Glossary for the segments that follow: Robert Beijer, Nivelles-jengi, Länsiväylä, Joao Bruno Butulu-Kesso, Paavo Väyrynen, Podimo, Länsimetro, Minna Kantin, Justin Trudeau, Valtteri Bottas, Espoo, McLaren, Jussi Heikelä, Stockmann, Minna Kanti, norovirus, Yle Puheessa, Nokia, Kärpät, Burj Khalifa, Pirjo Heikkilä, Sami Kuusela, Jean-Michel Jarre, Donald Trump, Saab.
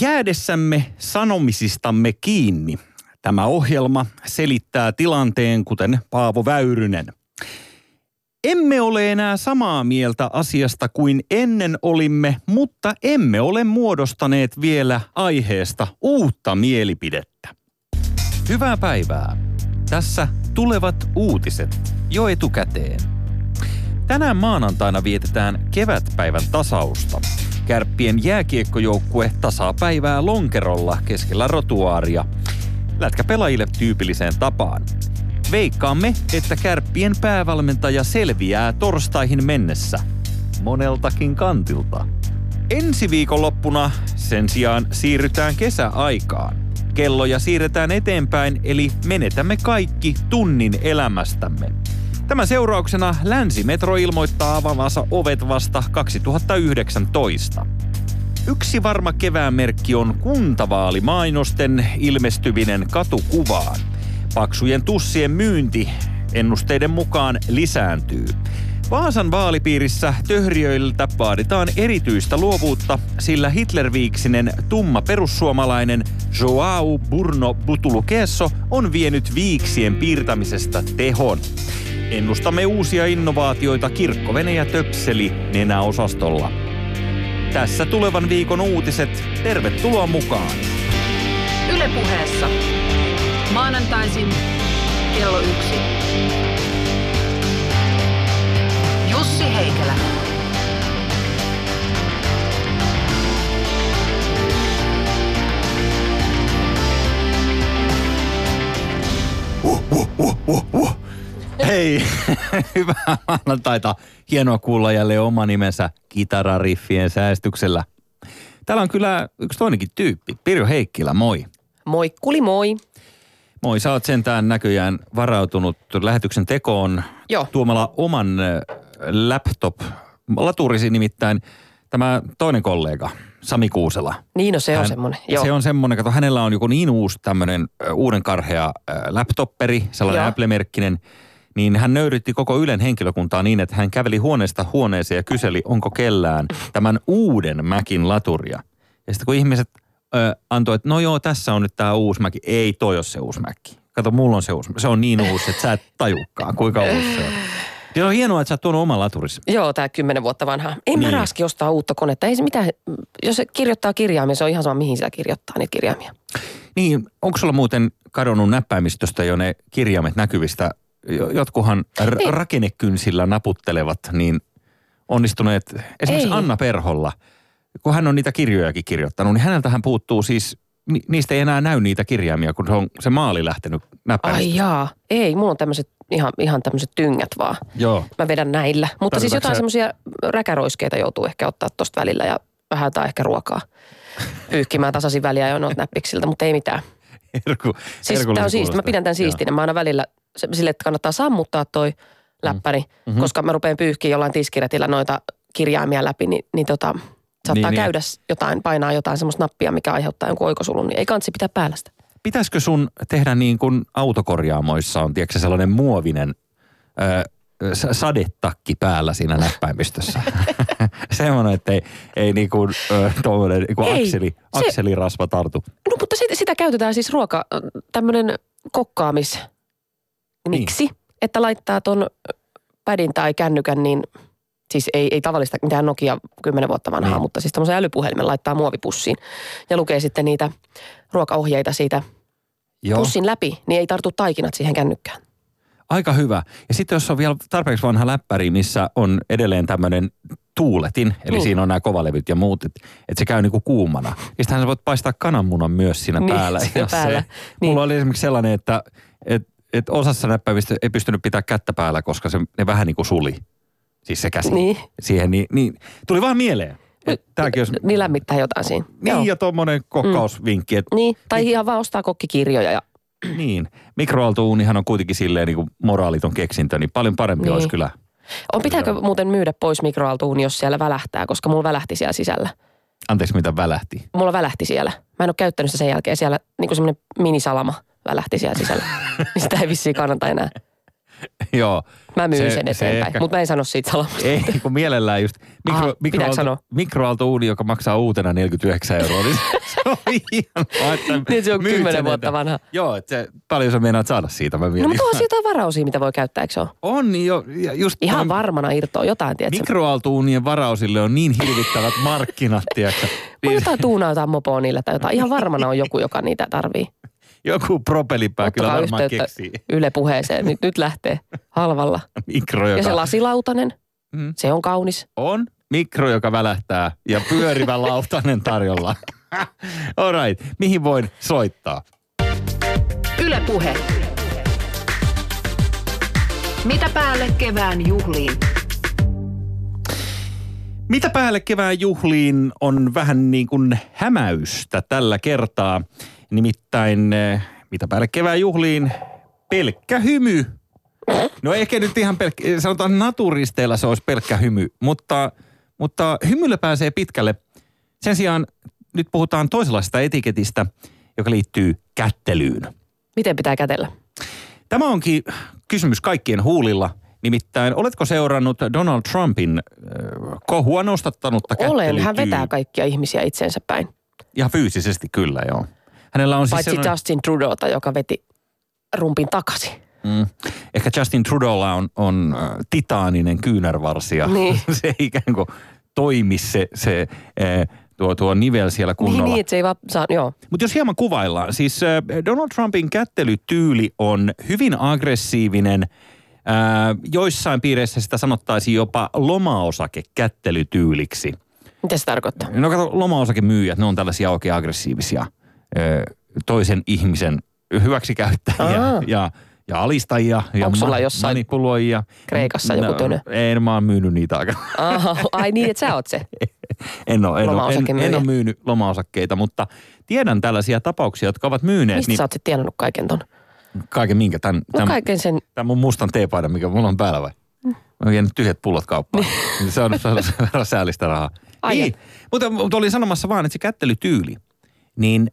Jäädessämme sanomisistamme kiinni. Tämä ohjelma selittää tilanteen, kuten Paavo Väyrynen. Emme ole enää samaa mieltä asiasta kuin ennen olimme, mutta emme ole muodostaneet vielä aiheesta uutta mielipidettä. Hyvää päivää. Tässä tulevat uutiset jo etukäteen. Tänään maanantaina vietetään kevätpäivän tasausta. Kärppien jääkiekkojoukkue tasaa päivää lonkerolla keskellä rotuaaria. Lätkäpelaajille tyypilliseen tapaan. Veikkaamme, että Kärppien päävalmentaja selviää torstaihin mennessä. Moneltakin kantilta. Ensi viikonloppuna sen sijaan siirrytään kesäaikaan. Kelloja siirretään eteenpäin, eli menetämme kaikki tunnin elämästämme. Tämän seurauksena Länsimetro ilmoittaa avaavansa ovet vasta 2019. Yksi varma kevään merkki on kuntavaalimainosten ilmestyminen katukuvaan. Paksujen tussien myynti ennusteiden mukaan lisääntyy. Vaasan vaalipiirissä töhriöiltä vaaditaan erityistä luovuutta, sillä hitlerviiksinen tumma perussuomalainen Joao Bruno Butulu-Kesso on vienyt viiksien piirtämisestä tehon. Ennustamme uusia innovaatioita kirkkovene ja töpseli nenäosastolla. Tässä tulevan viikon uutiset. Tervetuloa mukaan. Yle Puheessa. Maanantaisin kello 1. Jussi Heikelä. Hei, hyvää maanantaita. Hienoa kuulla jälleen oma nimensä kitarariffien säästyksellä. Täällä on kyllä yksi toinenkin tyyppi. Pirjo Heikkilä, moi. Moikkuli, moi. Moi, sä oot sentään näköjään varautunut lähetyksen tekoon. Joo. Tuomalla oman laptop-laturisi, nimittäin tämä toinen kollega, Sami Kuusela. Niin, no se on semmoinen. Se on semmoinen, kato, hänellä on joku niin uusi tämmöinen uuden karhea laptopperi, sellainen Apple-merkkinen. Niin hän nöyrytti koko Ylen henkilökuntaa niin, että hän käveli huoneesta huoneeseen ja kyseli, onko kellään tämän uuden Macin laturia. Ja sitten kun ihmiset antoi, että no joo, tässä on nyt tämä uusi Mac. Ei toi ole se uusi Mac. Kato, mulla on se uusi Mac. Se on niin uusi, että sä et tajukaan, kuinka uusi se on. Se on hienoa, että sä oot tuonut oman laturissa. Joo, tää 10 vuotta vanha. En mä raski ostaa uutta konetta. Ei se mitään, jos se kirjoittaa kirjaimia, se on ihan sama, mihin sitä kirjoittaa niitä kirjaimia. Niin, onko sulla muuten kadonnut näppäimistöstä jo ne kirjaimet näkyvistä? Jotkuhan rakennekynsillä naputtelevat, niin onnistuneet esimerkiksi Anna Perholla, kun hän on niitä kirjojakin kirjoittanut, niin häneltähän puuttuu siis, niistä ei enää näy niitä kirjaimia, kun on se maali lähtenyt näppäimistöstä. Ai jaa, ei, mulla on tämmöiset ihan tämmöiset tyngät vaan. Joo. Mä vedän näillä, mutta siis jotain semmoisia räkäroiskeita joutuu ehkä ottaa tosta välillä ja vähän tai ehkä ruokaa pyyhkimään tasaisin väliä ja noita näppiksiltä, mutta ei mitään. Siis tää on siisti, mä pidän tämän siistinä, mä aina välillä sille, että kannattaa sammuttaa toi läppäri, koska mä rupean pyyhkiä jollain tiskirätillä noita kirjaimia läpi, niin saattaa käydä jotain, painaa jotain semmoista nappia, mikä aiheuttaa jonkun oikosulun, niin ei kansi pitää päällä sitä. Pitäisikö sun tehdä niin kuin autokorjaamoissa on, tiedätkö, sellainen muovinen sadetakki päällä siinä läppäimistössä? Semmoinen, että ei niin kuin tuollainen akselirasva tartu. No mutta sitä käytetään siis tämmöinen kokkaamis... Miksi? Niin. Että laittaa ton pädin tai kännykän, niin siis ei tavallista mitään Nokia 10 vuotta vanhaa, mutta siis tommoisen älypuhelimen laittaa muovipussiin ja lukee sitten niitä ruokaohjeita siitä pussin läpi, niin ei tartu taikinat siihen kännykkään. Aika hyvä. Ja sitten jos on vielä tarpeeksi vanha läppäri, missä on edelleen tämmöinen tuuletin, eli siinä on nämä kovalevyt ja muut, että se käy niinku kuumana. Ja sittenhän sä voit paistaa kananmunan myös siinä päällä. Mulla oli esimerkiksi sellainen, että osassa näppäimistä ei pystynyt pitää kättä päällä, koska ne vähän niin kuin suli. Siis se käsi siihen. Niin, tuli vaan mieleen. Niin lämmittää jotain siinä. Niin, ja tuommoinen kokkausvinkki. Niin, tai ihan vaan ostaa kokkikirjoja. Niin, mikroaaltouunihan on kuitenkin silleen niin kuin moraaliton keksintö, niin paljon parempi olisi kyllä. Pitääkö muuten myydä pois mikroaaltouuni, jos siellä välähtää, koska mulla välähti siellä sisällä. Anteeksi, mitä välähti? Mulla välähti siellä. Mä en ole käyttänyt sitä sen jälkeen. Siellä niin kuin semmoinen minisalama. Välähti siellä sisällä. Sitä ei vissiin kannata enää. Joo. Mä myyn sen eteenpäin, mutta mä en sano siitä salamasta. Ei, kun mielellään just mikroaaltouuni, joka maksaa uutena 49 €, niin se on ihan... Niin se on 10 vuotta vanha. Joo, että paljon sä meinaat saada siitä, mä mietin. No mutta on jotain varausia, mitä voi käyttää, eikö se ole? On, niin jo. Ihan varmana irtoa jotain, tiedätkö? Mikroaaltouunien varausille on niin hirvittävät markkinat, tiedätkö? Voi jotain tuunaa, jotain mopoa niillä tai jotain. Ihan varmana on joku, joka niitä tarvii. Joku propelipää kyllä varmaan keksii. Yle Puheeseen. Nyt lähtee halvalla. Mikro, joka... Ja se lasilautanen. Mm. Se on kaunis. On. Mikro, joka välähtää. Ja pyörivä lautanen tarjolla. All right. Mihin voin soittaa? Yle Puhe. Mitä päälle kevään juhliin? Mitä päälle kevään juhliin on vähän niin kuin hämäystä tällä kertaa. Nimittäin, mitä päälle kevään juhliin, pelkkä hymy. No ehkä nyt ihan sanotaan naturisteilla se olisi pelkkä hymy, mutta hymyllä pääsee pitkälle. Sen sijaan nyt puhutaan toisenlaisesta etiketistä, joka liittyy kättelyyn. Miten pitää kätellä? Tämä onkin kysymys kaikkien huulilla. Nimittäin, oletko seurannut Donald Trumpin kohua nostattanutta kättelytyyn? Olen, hän vetää kaikkia ihmisiä itsensä päin. Ihan fyysisesti kyllä, joo. Hänellä on siis paitsi sellainen... Justin Trudeauta, joka veti rumpin takaisin. Mm. Ehkä Justin Trudeaulla on titaaninen kyynärvarsi ja niin. Se ikään kuin toimisi se tuo nivel siellä kunnolla. Niin, että se ei vaan saa, joo. Mutta jos hieman kuvaillaan, siis Donald Trumpin kättelytyyli on hyvin aggressiivinen. Joissain piireissä sitä sanottaisiin jopa lomaosakekättelytyyliksi. Mitä se tarkoittaa? No kato, lomaosakenmyyjät, ne on tällaisia oikein aggressiivisia. Toisen ihmisen hyväksikäyttäjiä ja alistajia ja manipuloijia. Kreikassa joku tönö? En, mä oon myynyt niitä aikaa. Ai niin, että sä oot se? En ole myynyt lomaosakkeita, mutta tiedän tällaisia tapauksia, jotka ovat myyneet. Mistä sä oot sitten tienannut kaiken ton? Kaiken minkä? Kaiken sen. Tämän mun mustan teepaidan, mikä mulla on päällä vai? Mä oon jäänyt tyhjät pullot kauppaan. Se on verran säällistä rahaa. Niin, mutta olin sanomassa vaan, että se kättelytyyli. Niin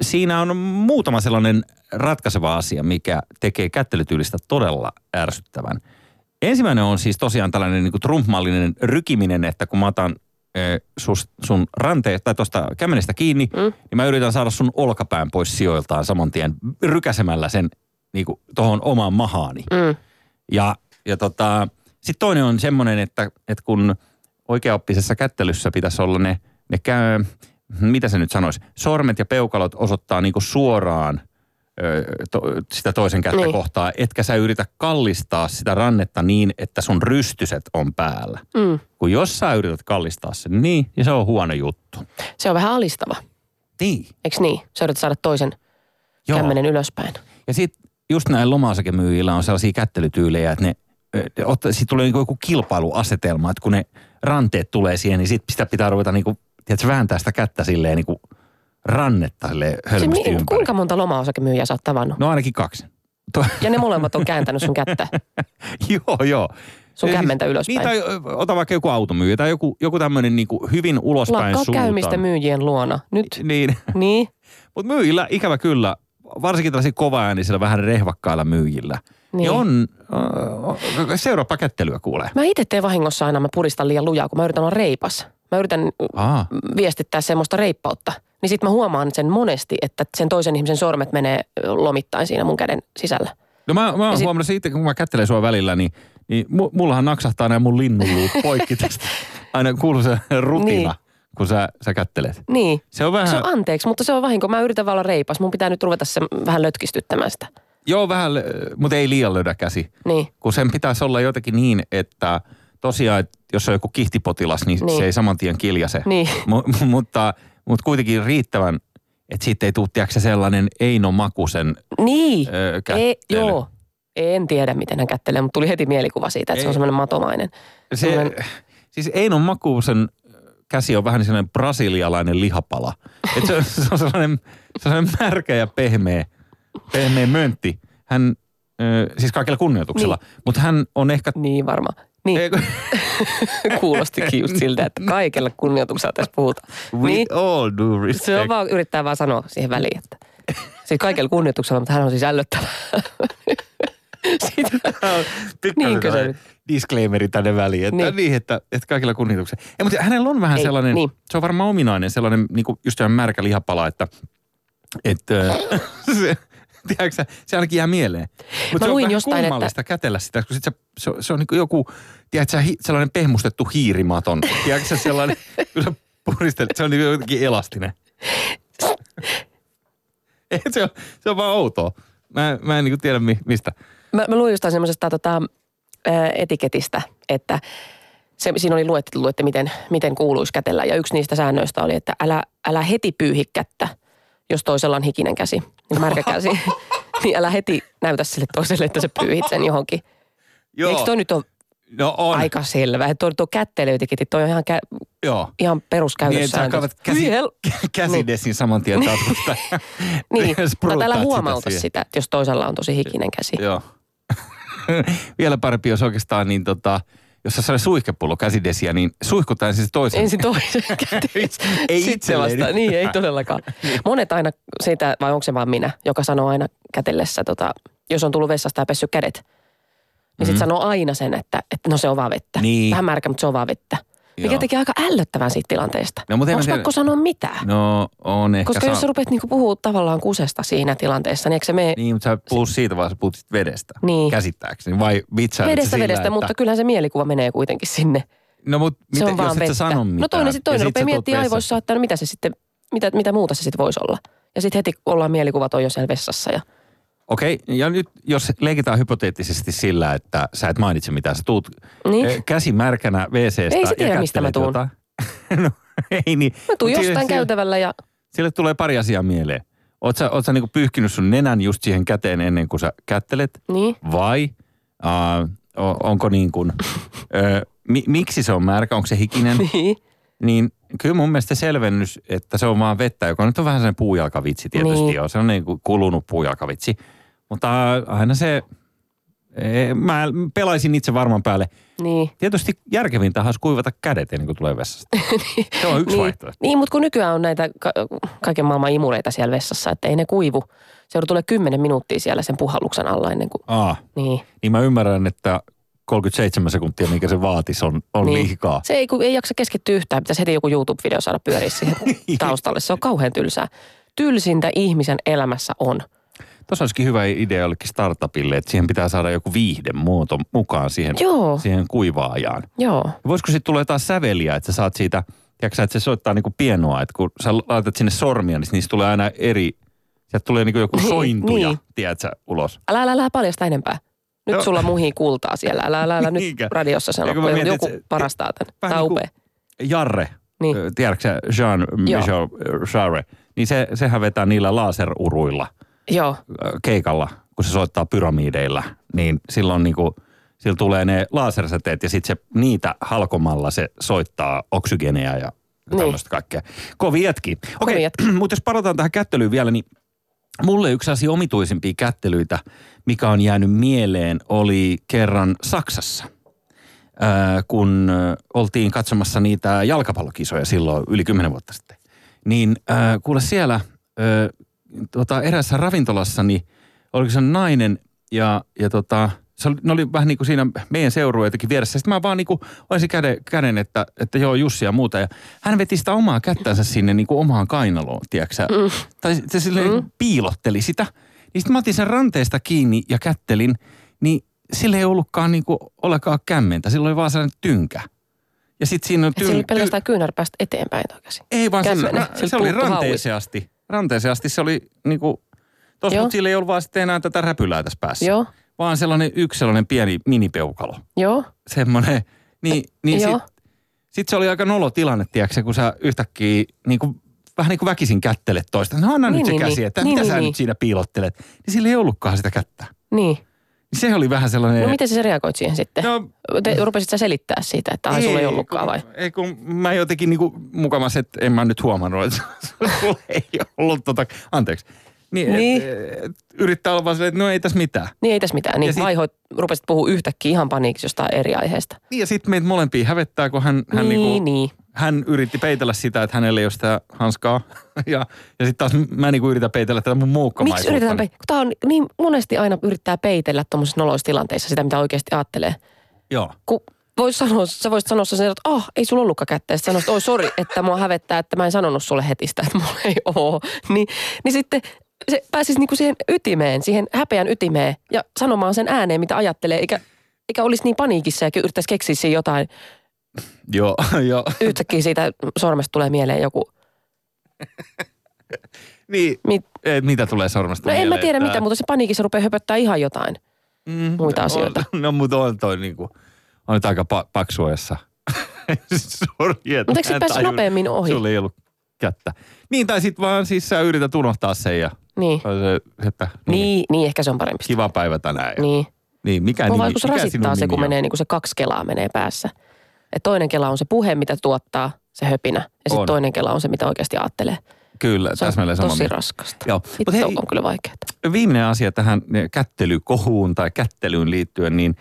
siinä on muutama sellainen ratkaiseva asia, mikä tekee kättelytyylistä todella ärsyttävän. Ensimmäinen on siis tosiaan tällainen niin kuin Trump-mallinen rykiminen, että kun mä otan sun ranteesta tai tuosta kämenestä kiinni, niin mä yritän saada sun olkapään pois sijoiltaan saman tien rykäsemällä sen niin kuin tohon omaan mahaani. Ja sitten toinen on semmoinen, että kun oikeaoppisessa kättelyssä pitäisi olla mitä se nyt sanoisi? Sormet ja peukalot osoittaa niinku suoraan sitä toisen kättä kohtaa, etkä sä yritä kallistaa sitä rannetta niin, että sun rystyset on päällä. Mm. Kun jos sä yrität kallistaa sen niin se on huono juttu. Se on vähän alistava. Niin. Eiks niin? Sä yrität saada toisen kämmenen ylöspäin. Ja sit just näin lomaosakemyyjillä on sellaisia kättelytyylejä, että siitä tulee niinku joku kilpailuasetelma, että kun ne ranteet tulee siihen, niin sit sitä pitää ruveta niinku tiedätkö, vääntää sitä kättä silleen niin kuin rannetta silleen hölmästi ympäri. Kuinka monta lomaosakenmyyjää sä oot tavannut? No ainakin 2. Ja ne molemmat on kääntänyt sun kättä? Joo. Sun kämmentä ylöspäin? Niin, tai ota vaikka joku automyyjä tai joku tämmöinen niin kuin hyvin ulospäin suuntaan. Lakkaa käymistä myyjien luona. Nyt? Niin. Mutta myyjillä ikävä kyllä, varsinkin tällaisia kovaäänisillä vähän rehvakkailla myyjillä. Niin. Seuraapa kättelyä kuulee. Mä itse teen vahingossa aina, mä puristan liian lujaa, kun mä yritän olla reipas. Mä yritän viestittää semmoista reippautta. Niin sit mä huomaan sen monesti, että sen toisen ihmisen sormet menee lomittain siinä mun käden sisällä. No mä oon huomannut itse, kun mä kättelen sua välillä, niin mullahan naksahtaa nämä mun linnunluut poikki tästä. Aina kuuluu se rutina, kun sä kättelet. Niin. Se on vähän... Se on anteeksi, mutta se on vahinko. Mä yritän vaan olla reipas. Mun pitää nyt ruveta sen vähän lötkistyttämään sitä. Joo, vähän, mutta ei liian löydä käsi. Niin. Kun sen pitäisi olla jotenkin niin, että... Tosiaan, että jos on joku kihtipotilas, niin se ei saman tien kiljaise. Niin. Mutta kuitenkin riittävän, että siitä ei tule tiiäksä sellainen Eino Makusen kättely. Joo, en tiedä miten hän kättelee, mutta tuli heti mielikuva siitä, että se on sellainen matomainen. Siis Eino Makusen käsi on vähän sellainen brasilialainen lihapala. Että se on sellainen märkä ja pehmeä möntti. Hän, siis kaikilla kunnioituksella, mutta hän on ehkä... Niin varmaan. Niin, kuulostikin just siltä, että kaikella kunnioituksella tässä puhutaan. All do respect. Se on vaan, yrittää vaan sanoa siihen väliin, että siis kaikella kunnioituksella, mutta hän on siis ällöttävä. Niinkö se nyt? Disclaimeri tänne väliin, että niin, että kaikilla kunnioituksia. Ei, mutta hänellä on vähän sellainen, niin. Se on varmaan ominainen, sellainen niin kuin just sellainen märkä lihapala, että se, tiedätkö sä, se ainakin jää mieleen. Mutta se on vähän jostain, kummallista kätellä sitä, kun sit se on niin kuin joku, tiedätkö sä, sellainen pehmustettu hiirimaton. Tiedätkö sä sellainen, kun sä puristelet, se on niin kuin jotenkin elastinen. Se on vaan outoa. Mä en niin kuin tiedä mistä. Mä luin jostain semmoisesta etiketistä, että siinä oli luettelu, että miten kuuluisi kätellä. Ja yksi niistä säännöistä oli, että älä heti pyyhi kättä, jos toisella on hikinen käsi, niin märkä käsi. Niin älä heti näytä sille toiselle, että sä pyyhit sen johonkin. Joo. Eikö toi nyt ole aika selvä? Että tuo kätteelle jotenkin, toi on ihan peruskäytössä. Niin, että sä käsidesiin saman tien taas. Niin, mutta älä huomauta sitä, että jos toisella on tosi hikinen käsi. Joo. Vielä parempi, jos oikeastaan niin jos sä suihkepullo käsidesiä, niin suihkutaan siis toisen. Ensin toisen käteis. Ei itse vasta. Niin, ei todellakaan. Monet aina siitä, vai onko se vaan minä, joka sanoo aina kätellessä, jos on tullut vessasta ja pessyt kädet. Niin sit sanoo aina sen, että no se on vaan vettä. Niin. Vähän märkä, mutta se on vaan vettä. Mikä tekee aika ällöttävän siitä tilanteesta. No, onko pakko sanoa mitään? No on ehkä. Koska jos sä rupeat niinku puhua tavallaan kusesta siinä tilanteessa, niin eikö se mene... Niin, mutta sä puhut siitä vaan, sä puhut vedestä. Niin. Käsittääkseni. Vai mitään? Vedestä, että... mutta kyllähän se mielikuva menee kuitenkin sinne. No mutta jos et sä sano mitään. No toinen rupeaa miettimään aivoissa, että no mitä se sitten, mitä muuta se sitten voisi olla. Ja sitten heti ollaan mielikuvat on jo siellä vessassa ja... Okei, ja nyt jos leikitään hypoteettisesti sillä, että sä et mainitse mitään, sä tuut käsi märkänä WC:stä. Ei se tiedä, mistä mä tuun. No ei niin. Mä tuun jostain käytävällä ja... Sille tulee pari asiaa mieleen. Oot sä niinku pyyhkinyt sun nenän just siihen käteen ennen kuin sä kättelet? Niin. Vai onko niin kuin, miksi se on märkä, onko se hikinen? Niin. Niin kyllä mun mielestä selvennys, että se on vaan vettä, joka nyt on vähän sellainen puujalkavitsi tietysti. Niin. Se on niin kuin kulunut puujalkavitsi. Mutta aina se, mä pelaisin itse varman päälle. Niin. Tietysti järkevintä olisi kuivata kädet ennen kuin tulee vessasta. Se on yksi vaihtoehto. Niin, mutta kun nykyään on näitä kaiken maailman imureita siellä vessassa, että ei ne kuivu. Se tulee 10 minuuttia siellä sen puhalluksen alla ennen kuin... Niin mä ymmärrän, että... 37 sekuntia, minkä se vaatisi, on niin. Liikaa. Se ei jaksa keskittyä yhtään. Pitäisi heti joku YouTube-video saada pyöriä siihen taustalle. Se on kauhean tylsää. Tylsintä ihmisen elämässä on. Tuossa olisikin hyvä idea jollekin startupille, että siihen pitää saada joku viihdemuoto mukaan siihen kuivaajaan. Joo. Voisiko sitten tulla jotain säveliä, että sä saat siitä, tiedätkö sä, että se soittaa niinku pienoa, että kun sä laitat sinne sormia, niin niistä tulee aina eri, sieltä tulee niinku joku sointuja, tiedätkö, ulos. Älä paljasta enempää. Nyt sulla muhii kultaa siellä. Älä nyt radiossa sano, kun joku parastaa tämän. Tämä on upea. Jarre, tiedätkö sä, Jean-Michel Jarre, niin sehän vetää niillä laseruruilla keikalla, kun se soittaa pyramideilla. Niin silloin niinku, sillä tulee ne lasersäteet ja sitten niitä halkomalla se soittaa oksygeneja ja tällaista kaikkea. Kovietkin. Okei, mutta jos parataan tähän kättelyyn vielä, niin mulle yksi asia omituisimpia kättelyitä, mikä on jäänyt mieleen, oli kerran Saksassa, kun oltiin katsomassa niitä jalkapallokisoja silloin yli 10 vuotta sitten. Niin kuule siellä eräässä ravintolassa, niin oliko se nainen ja ne oli vähän niin kuin siinä meidän seurua jotenkin vieressä. Sitten mä vaan niin kuin olisin käden että joo Jussi ja muuta. Ja hän veti sitä omaa kättänsä sinne niin kuin omaan kainaloon, tiedätkö sä? Tai se silleen piilotteli sitä. Niin sitten mä otin sen ranteesta kiinni ja kättelin, niin sille ei ollutkaan niin kuin olekaan kämmentä. Sillä oli vaan sellainen tynkä. Ja sitten siinä on Sillä oli pelkästään kyynärpäästä eteenpäin takaisin. Ei vaan se oli ranteeseen asti. Ranteeseen asti se oli niin kuin, mutta sillä ei ollut vaan sitten enää tätä räpylää tässä päässä. Joo. Vaan sellainen pieni minipeukalo. Joo. Semmoinen. Niin sit se oli aika nolo tilanne, tiedätkö, kun sä yhtäkkiä vähän niin kuin väkisin kättelet toista. No anna nyt se käsi, että mitä sä nyt siinä piilottelet. Niin sillä ei ollutkaan sitä kättä. Niin. Se oli vähän sellainen... No miten sä reagoit siihen sitten? No, rupesit sä selittää siitä, että sulla ei ollutkaan vai? Ei kun mä jotenkin niin kuin mukamas, että en mä nyt huomannut, että sulla ei ollut anteeksi. Niin. Yrittää olla vaan silleen, että no ei tässä mitään. Niin ei tässä mitään. Niin rupesit puhua yhtäkkiä ihan paniiksi jostain eri aiheesta. Niin ja sitten meitä molempia hävettää, kun hän yritti peitellä sitä, että hänellä ei ole sitä hanskaa. Ja sitten taas mä niinku yritän peitellä tätä mun muokkamaisuutta. Miksi yritetään peitellä? Kun tää on niin monesti aina yrittää peitellä tuommoisissa noloissa tilanteissa sitä, mitä oikeasti ajattelee. Joo. Kun sä voisit sanoa sen, että ei sulla ollutkaan kättä. Ja sitten sanoisit, sori, että mua hävettää, että mä en sanonut sulle heti sitä, että mulla ei oo. Niin sitten se pääsisi niinku siihen ytimeen, siihen häpeän ytimeen ja sanomaan sen ääneen, mitä ajattelee. Eikä olisi niin paniikissa ja yrittäisi keksiä siihen jotain. Joo. Yhtäkkiä siitä sormesta tulee mieleen joku. Niin, mitä tulee sormesta mieleen? No en mä tiedä mitä, mutta se paniikissa rupeaa höpöttää ihan jotain muita asioita. No mutta on toi niinku, on nyt aika paksua, jossa sori, että mutta eikö se päässyt nopeammin ohi? Sulla ei ollut kättä. Niin, tai sit vaan siis sä yrität unohtaa sen ja Niin, ehkä se on parempi. Kiva päivä tänään. Niin, mikä nimi? Mua vaikus rasittaa se, kun menee niinku se 2 kelaa menee päässä. Et toinen kela on se puhe, mitä tuottaa, se höpinä. Ja sitten toinen kela on se, mitä oikeasti ajattelee. Kyllä, täsmälleen samaa. Se on tosi raskasta. Joo. Hei, on kyllä vaikeaa. Viimeinen asia tähän kättelykohuun tai kättelyyn liittyen, niin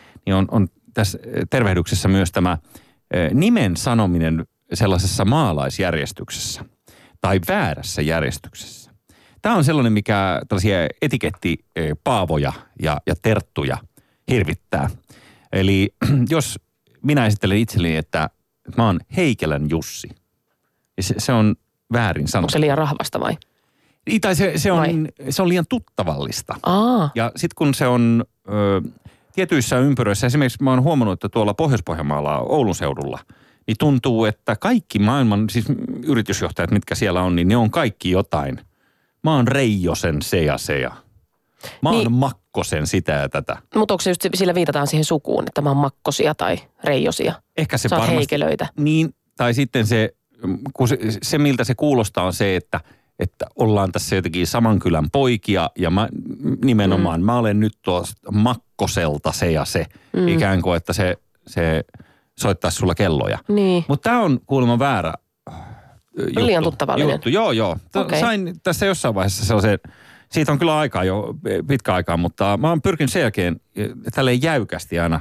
on tässä tervehdyksessä myös tämä nimen sanominen sellaisessa maalaisjärjestyksessä tai väärässä järjestyksessä. Tämä on sellainen, mikä tällaisia etikettipaavoja ja terttuja hirvittää. Eli jos minä esittelen itselleni, että mä oon Heikelän Jussi. Se on väärin sanottu. Onko se liian rahvasta vai? Tai se on liian tuttavallista. Aa. Ja sit kun se on tietyissä ympyröissä, esimerkiksi mä oon huomannut, että tuolla Pohjois-Pohjanmaalla Oulun seudulla, niin tuntuu, että kaikki maailman, siis yritysjohtajat, mitkä siellä on, niin ne on kaikki jotain. Mä oon Reijosen se ja se ja. Mä oon Makkosen sitä ja tätä. Mutta onko se just, sillä viitataan siihen sukuun, että mä oon Makkosia tai Reijosia? Ehkä se varmasti. Heikelöitä. Niin, tai sitten se miltä se kuulostaa on se, että ollaan tässä jotenkin saman kylän poikia ja mä nimenomaan, mä olen nyt tuosta Makkoselta se ja se. Ikään kuin, että se soittaisi sulla kelloja. Niin. Mutta tää on kuulemma väärä juttu. Liian tuttavallinen. Joo. Okay. Sain tässä jossain vaiheessa sellaisen. Siitä on kyllä aikaa jo, pitkä aikaa, mutta mä oon pyrkinyt sen jälkeen tälleen jäykästi aina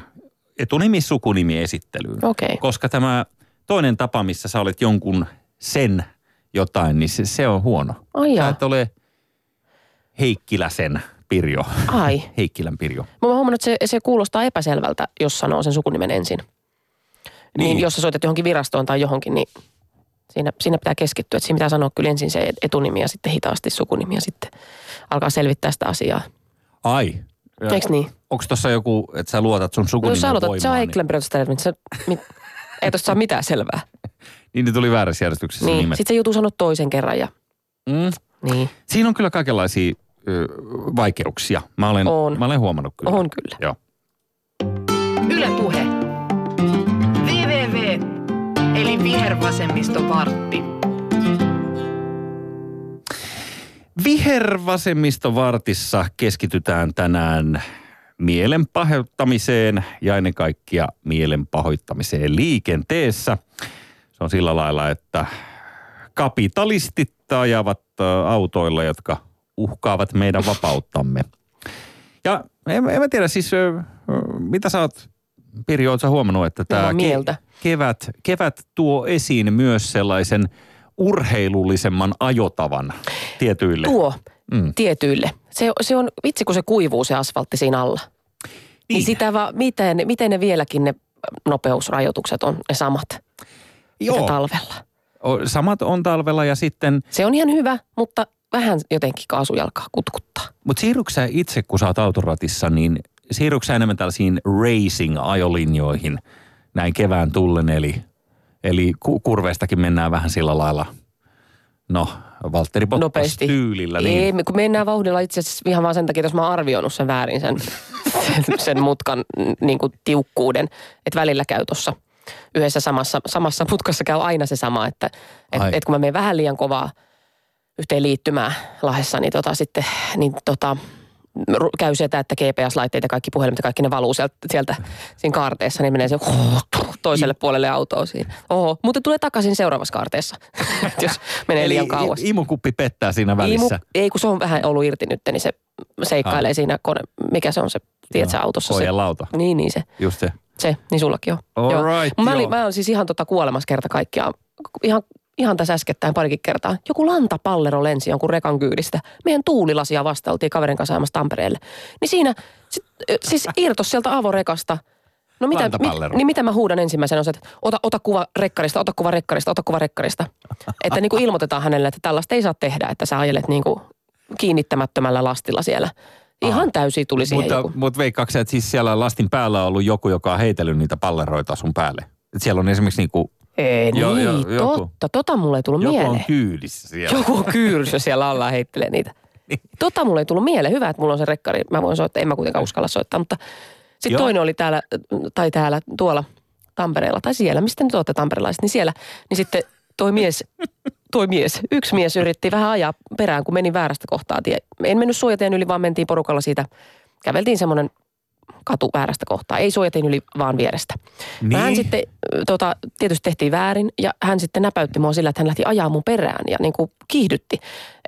etunimi-sukunimi-esittelyyn. Okay. Koska tämä toinen tapa, missä sä olet jonkun sen jotain, niin se on huono. Ai sä et ole Heikkiläsen Pirjo. Ai. Heikkilän Pirjo. Mä oon huomannut, että se kuulostaa epäselvältä, jos sanoo sen sukunimen ensin. Niin jos sä soitat johonkin virastoon tai johonkin, niin siinä pitää keskittyä, että siinä pitää sanoa kyllä ensin se etunimi ja sitten hitaasti sukunimi ja sitten alkaa selvittää sitä asiaa. Ai. Eiks niin? Onko tuossa joku, että sä luotat sun sukunimen voimaan? No sä Heikkilän periaatteessa, ei tuosta saa mitään selvää. Niin ne tuli väärässä järjestyksessä nimet. Niin, sit se joutuu sanoa toisen kerran ja. Niin. Siinä on kyllä kaikenlaisia vaikeuksia. Mä olen huomannut kyllä. On kyllä. Joo. Yle Puhe. Eli vihervasemmistovartti. Vihervasemmistovartissa keskitytään tänään mielen pahoittamiseen ja ennen kaikkea mielen pahoittamiseen liikenteessä. Se on sillä lailla, että kapitalistit ajavat autoilla, jotka uhkaavat meidän vapauttamme. Ja en mä tiedä siis, mitä sä oot, Pirjo, ootko sä huomannut, että tämä kevät tuo esiin myös sellaisen urheilullisemman ajotavan tietyille. Tietyille. Se on, vitsi kun se kuivuu se asfaltti siinä alla. Niin sitä vaan, miten ne vieläkin ne nopeusrajoitukset on ne samat, mitä talvella. Samat on talvella ja sitten. Se on ihan hyvä, mutta vähän jotenkin kaasujalkaa kutkuttaa. Mutta siirrytkö sä itse, kun sä oot autoratissa, niin siirrytkö sä enemmän tällaisiin racing-ajolinjoihin? Näin kevään tullen, eli kurveistakin mennään vähän sillä lailla, Valtteri Bottas tyylillä. Niin. Ei, kun mennään vauhdilla itse asiassa ihan vaan sen takia, että mä oon arvioinut sen väärin sen mutkan niin kuin tiukkuuden, että välillä käy tuossa yhdessä samassa mutkassa käy aina se sama, että kun mä menen vähän liian kovaa yhteen liittymään Lahdessa, niin käy se, että GPS-laitteet ja kaikki puhelimet ja kaikki ne valuu sieltä siinä kaarteessa, niin menee se toiselle puolelle autoa siinä. Oho, mutta tulee takaisin seuraavassa kaarteessa, jos menee liian kauas. Imukuppi pettää siinä välissä. Ei, kun se on vähän ollut irti nyt, niin se seikkailee siinä kone. Mikä se on se, tiedätkö, autossa? Kojelauta. Niin se. Just se. Se, niin sullakin on. All right, mä oon siis ihan kuolemassa kerta kaikkiaan. Ihan tässä äskettäin parikin kertaa. Joku lantapallero lensi jonkun rekan kyydistä. Meidän tuulilasia vasta oltiin kaverin kanssa ajamassa Tampereelle. Niin siinä siis irtos sieltä avorekasta. No mitä mä huudan ensimmäisenä on se, että ota kuva rekkarista, ota kuva rekkarista, ota kuva rekkarista. Että niin kuin ilmoitetaan hänelle, että tällaista ei saa tehdä, että sä ajelet niin kuin kiinnittämättömällä lastilla siellä. Ihan täysin tuli siihen joku. Mutta veikkaatko sä, että siis siellä lastin päällä on ollut joku, joka on heitellyt niitä palleroita sun päälle? Että siellä on esimerkiksi niinku... totta. Tota mulle ei tullut mieleen. Joku on kyydissä siellä. Joku on kyydissä siellä alla heittelee niitä. Tota mulle ei tullut mieleen. Hyvä, että mulla on se rekkari. Mä voin soittaa, en mä kuitenkaan uskalla soittaa, mutta... Sitten toinen oli täällä tuolla Tampereella, tai siellä, mistä nyt olette tamperelaiset, niin siellä. Niin sitten yksi mies yritti vähän ajaa perään, kun menin väärästä kohtaa. En mennyt suojateen yli, vaan mentiin porukalla siitä. Käveltiin semmoinen katu väärästä kohtaa. Ei suojateen yli, vaan vierestä. Niin. Hän sitten, tietysti tehtiin väärin, ja hän sitten näpäytti mua sillä, että hän lähti ajaa mun perään ja niin kuin kiihdytti.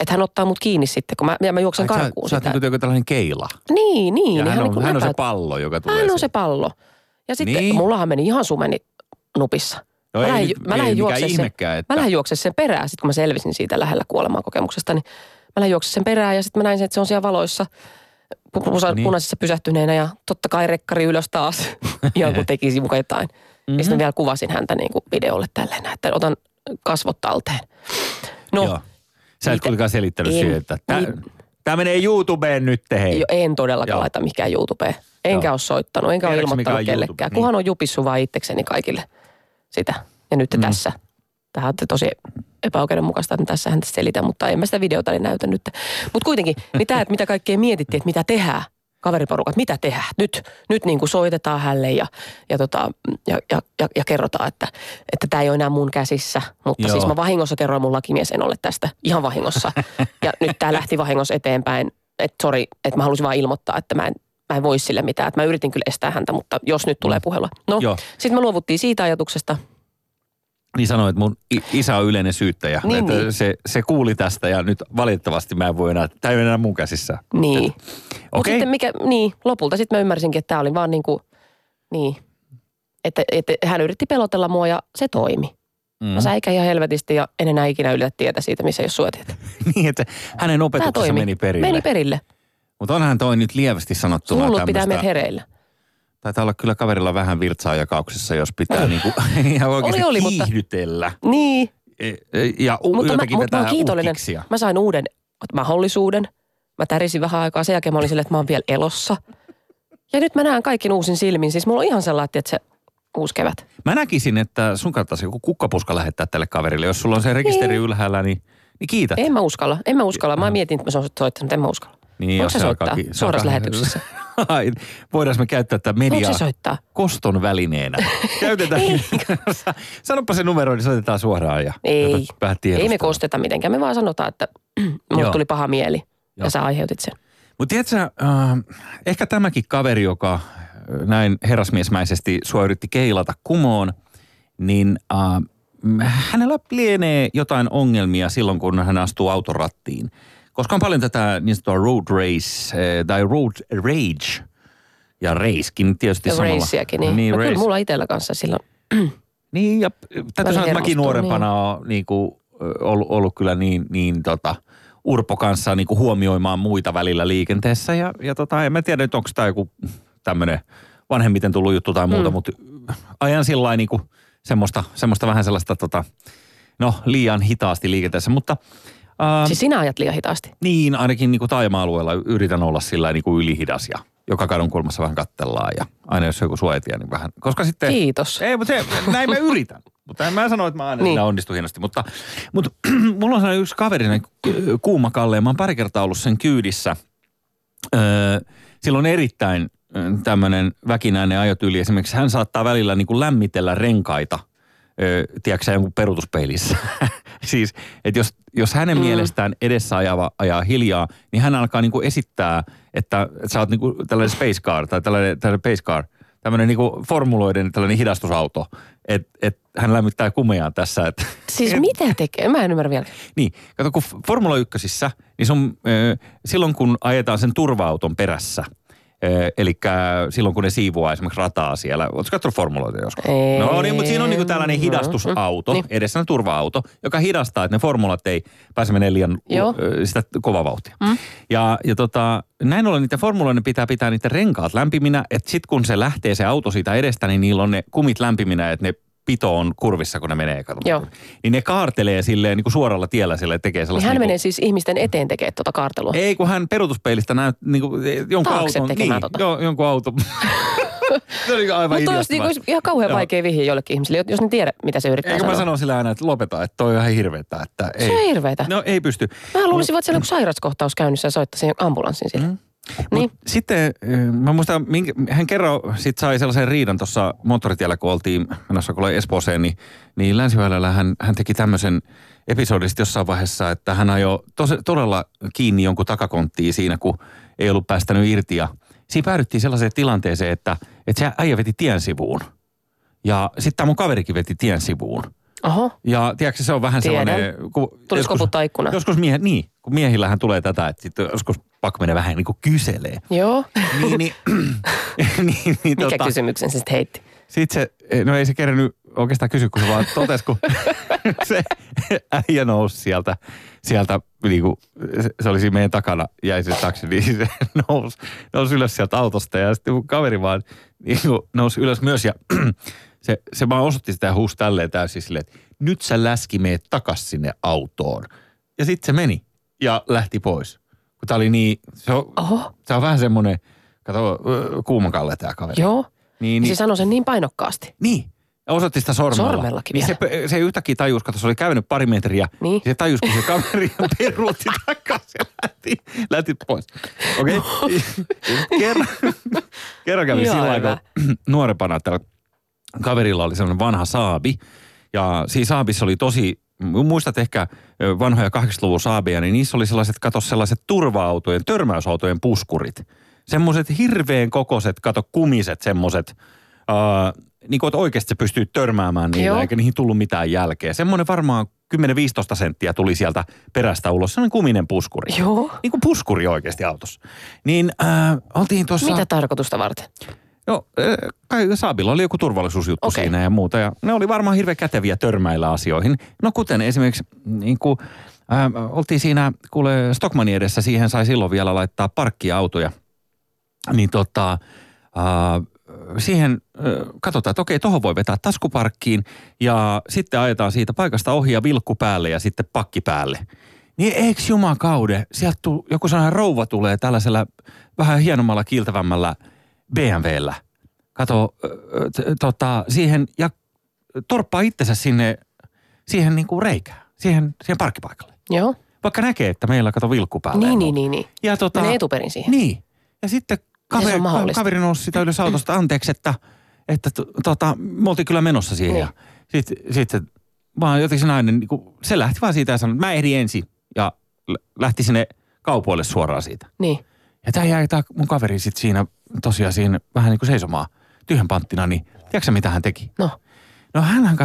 Että hän ottaa mut kiinni sitten, kun mä juoksen karkuun sitä. Sä oot joku tällainen keila. Niin. Ja hän on se pallo, joka tulee. Hän on se pallo. Ja sitten mullahan meni ihan sumeni nupissa. No mä lähdin juoksemaan sen perään, sitten kun mä selvisin siitä lähellä kuolemaa kokemuksesta, niin mä lähdin juoksemaan sen perään ja sitten mä näin sen, että se on siellä valoissa punaisissa pysähtyneenä ja totta kai rekkari ylös taas, ihan kun tekisi mukaan jotain. Mm-hmm. Ja sitten vielä kuvasin häntä niin kuin videolle tälleen, että otan kasvot talteen. No, sä et kuitenkaan selittänyt siihen, että tämä menee YouTubeen nyt, hei. En todellakaan laita mikään YouTubeen. Enkä ole soittanut, enkä ole ilmoittanut kellekään. Kunhan on jupissu vaan itsekseni kaikille sitä. Ja nyt tässä. Tähän on tosi epäoikeudenmukaista, että tässähän tässä selitän, mutta en mä sitä videota niin näytä nyt. Mutta kuitenkin, että mitä kaikkea mietittiin, että mitä tehdään, kaveriporukat, mitä tehdään. Nyt niin kuin soitetaan hälle ja kerrotaan, että tämä ei ole enää mun käsissä. Mutta siis mä vahingossa kerroin mun lakimies, en ole tästä ihan vahingossa. Ja nyt tämä lähti vahingossa eteenpäin, että sori, että mä halusin vaan ilmoittaa, että mä en voi sille mitään. Että mä yritin kyllä estää häntä, mutta jos nyt tulee puhelua. No, sitten me luovuttiin siitä ajatuksesta. Niin sanoin, että mun isä on yleinen syyttäjä. Niin. Se kuuli tästä ja nyt valitettavasti mä en voi enää, tämä ei ole enää mun käsissä. Niin. Mutta sitten lopulta sitten mä ymmärsinkin, että tämä oli vaan että hän yritti pelotella mua ja se toimi. Mä säikäin ihan helvetisti ja en enää ikinä ylitä tietä siitä, missä ei ole suotit. Niin, että hänen opetuksensa meni perille. Mutta onhan toi nyt lievästi sanottuna tämmöistä. Mullut pitää meidät hereillä. Taitaa olla kyllä kaverilla vähän virtsaa jakauksessa, jos pitää niinku ihan oikeasti kiihdytellä. Mutta... Niin. Ja jotakin vetää uhkiksia. Mä sain uuden mahdollisuuden. Mä tärisin vähän aikaa. Sen jälkeen mä olin silleen, että mä oon vielä elossa. Ja nyt mä näen kaikin uusin silmin. Siis mulla on ihan sellainen, että se uusi kevät. Mä näkisin, että sun kannattaisi joku kukkapuska lähettää tälle kaverille. Jos sulla on se rekisteri ylhäällä, niin kiität. En mä uskalla. Mä mietin, että mä soittanut, en mä uskalla. Niin, voiko se soittaa suorassa lähetyksessä? Voidaanko me käyttää tätä mediaa koston välineenä? Käytetään. Sanoppa se numero, niin soitetaan suoraan. Ja ei me kosteta mitenkään. Me vaan sanotaan, että mulle tuli paha mieli ja sä aiheutit sen. Mutta tiedätkö, ehkä tämäkin kaveri, joka näin herrasmiesmäisesti sua yritti keilata kumoon, niin hänellä lienee jotain ongelmia silloin, kun hän astuu autorattiin. Koska on paljon tätä niin sanottua road rage ja reiskin tietysti ja samalla. Reisiäkin, niin kyllä mulla itsellä kanssa silloin. Niin, ja täytyy sanoa, että mäkin nuorempana on niinku, ollut kyllä Urpo kanssa niinku huomioimaan muita välillä liikenteessä. Ja en mä tiedä nyt, onko tämä joku tämmöinen vanhemmiten tullut juttu tai muuta, mutta ajan sillain niinku semmoista vähän sellaista liian hitaasti liikenteessä, mutta... Siis sinä ajat liian hitaasti? Niin, ainakin niin kuin taajama-alueella yritän olla sillä niin kuin ylihidas ja joka kadun kulmassa vähän kattellaan ja aina jos joku suojatie, niin vähän. Koska sitten... Kiitos. Ei, mutta näin mä yritän. Mutta mä sanoin, että mä aina siinä onnistun hienosti. Mutta mulla on sellainen yksi kaveri, Kuuma Kalle, ja mä oon pari kertaa ollut sen kyydissä. Sillä on erittäin tämmöinen väkinäinen ajot yli. Esimerkiksi hän saattaa välillä niin kuin lämmitellä renkaita, tiedätkö sä, jonkun peruutuspeilissä. Siis, että jos hänen mielestään edessä ajaa hiljaa, niin hän alkaa niinku esittää, että sä oot niinku tällainen space car, tämmöinen niinku formuloiden tällainen hidastusauto, että hän lämmittää kumeaan tässä. Et, siis mitä tekee? Mä en ymmärrä vielä. Niin, kato kun Formula 1:ssä, niin se on silloin kun ajetaan sen turva-auton perässä, eli silloin kun ne siivoaa esimerkiksi rataa siellä. Oletko katsonut formuloita joskus? Ei. No niin, mutta siinä on niinku tällainen hidastusauto, edessä on turva-auto, joka hidastaa, että ne formulat ei pääse menee liian sitä kovaa vauhtia. Mm. Ja näin ollen niiden formuloiden pitää niiden renkaat lämpiminä, että sitten kun se lähtee se auto siitä edestä, niin niillä on ne kumit lämpiminä, että ne pito on kurvissa, kun ne menee. Niin ne kaartelee silleen niin kuin suoralla tiellä silleen, tekee sellaista. Niin hän menee siis ihmisten eteen tekee tuota kaartelua. Ei, kun hän peruutuspeilistä näyt niin kuin jonkun taakse auton. Tekemään niin, jonkun auton. Se oli aivan idiottavaa. Mutta olisi ihan kauhean vaikea vihje jollekin ihmiselle, jos ne tiedä, mitä se yrittää sanoa. Mä sanon sillä aina, että lopeta, että toi on ihan hirveetä. Että ei. Se on hirveetä. No ei pysty. Mä luulisin, että siellä on joku sairauskohtaus käynnissä ja soittaisi ambulanssin sille. Mm. Niin. Sitten mä muistan, hän kerran sit sai sellaisen riidan tuossa moottoritiellä, kun oltiin menossa Espooseen, niin Länsiväylällä hän teki tämmöisen episodista jossain vaiheessa, että hän ajoi todella kiinni jonkun takakonttiin siinä, kun ei ollut päästänyt irti. Ja siinä päädyttiin sellaiseen tilanteeseen, että se äijä veti tien sivuun. Ja sitten tämä mun kaverikin veti tien sivuun. Oho. Ja tiedätkö, se on vähän sellainen... Tulisi koputtaa ikkuna. Joskus kun miehillähän tulee tätä, että sitten joskus pakko mennä vähän niin kuin kyselee. Joo. Mikä kysymyksen se sitten heitti? Sitten se, no ei se kerennyt oikeastaan kysyä, kun se vaan totesi, kun se äijä nousi sieltä niin kuin, se oli siinä meidän takana, jäi se taksi, niin se nousi ylös sieltä autosta ja sitten mun kaveri vaan niin kuin, nousi ylös myös ja se vaan osoitti sitä ja huusi tälleen täysin silleen, että nyt sä läski meet takas sinne autoon. Ja sitten se meni ja lähti pois. Kun tää oli niin, se on vähän semmoinen, kato, kuumakalle tää kaveri. Joo, niin, se sanoi sen niin painokkaasti. Niin, ja osoitti sitä sormella. Sormellakin niin vielä. Se yhtäkkiä tajus, kato, se oli käynyt pari metriä, niin se tajus, kun se kaveri peruutti takaisin ja lähti pois. Okei, okay. Kerran kävi sillä aikaa nuorempana täällä. Kaverilla oli semmoinen vanha Saabi, ja siinä Saabissa oli muistat ehkä vanhoja 80-luvun Saabia, niin niissä oli sellaiset turva-autojen, törmäysautojen puskurit. Semmoiset hirveän kokoiset, kumiset semmoiset, niin kuin oikeasti se pystyy törmäämään niillä, eikä niihin tullut mitään jälkeä. Semmoinen varmaan 10-15 senttiä tuli sieltä perästä ulos, semmoinen kuminen puskuri. Joo. Niin kuin puskuri oikeasti autossa. Niin oltiin tuossa... Mitä tarkoitusta varten? Joo, Saabilla oli joku turvallisuusjuttu siinä ja muuta. Ja ne oli varmaan hirveän käteviä törmäillä asioihin. No kuten esimerkiksi, niin kuin, oltiin siinä, kuule, Stockmannin edessä, siihen sai silloin vielä laittaa parkkiautoja. Niin siihen katsotaan, että okei, tohon voi vetää taskuparkkiin. Ja sitten ajetaan siitä paikasta ohi ja vilkku päälle ja sitten pakki päälle. Niin eikö jumakaude, sieltä joku sellainen rouva tulee tällaisella vähän hienommalla kiiltävämmällä BMW:llä. Kato, siihen ja torppaa itsensä sinne, siihen niinku reikään, siihen parkkipaikalle. Joo. Vaikka näkee, että meillä kato vilkku päälle. Niin. Ja menee etuperin siihen. Niin. Ja sitten kaveri nousi sitä ylös autosta, anteeksi, että me oltiin kyllä menossa siihen. Ja sitten vaan jotenkin se nainen, niinku, se lähti vaan siitä ja sanoi, että mä ehdin ensin. Ja lähti sinne kaupoille suoraan siitä. Niin. Ja tää jäi mun kaveri sitten siinä... Tosiaan siinä vähän niin kuin seisomaan tyhjän panttina, niin tiedätkö mitä hän teki? No hänhän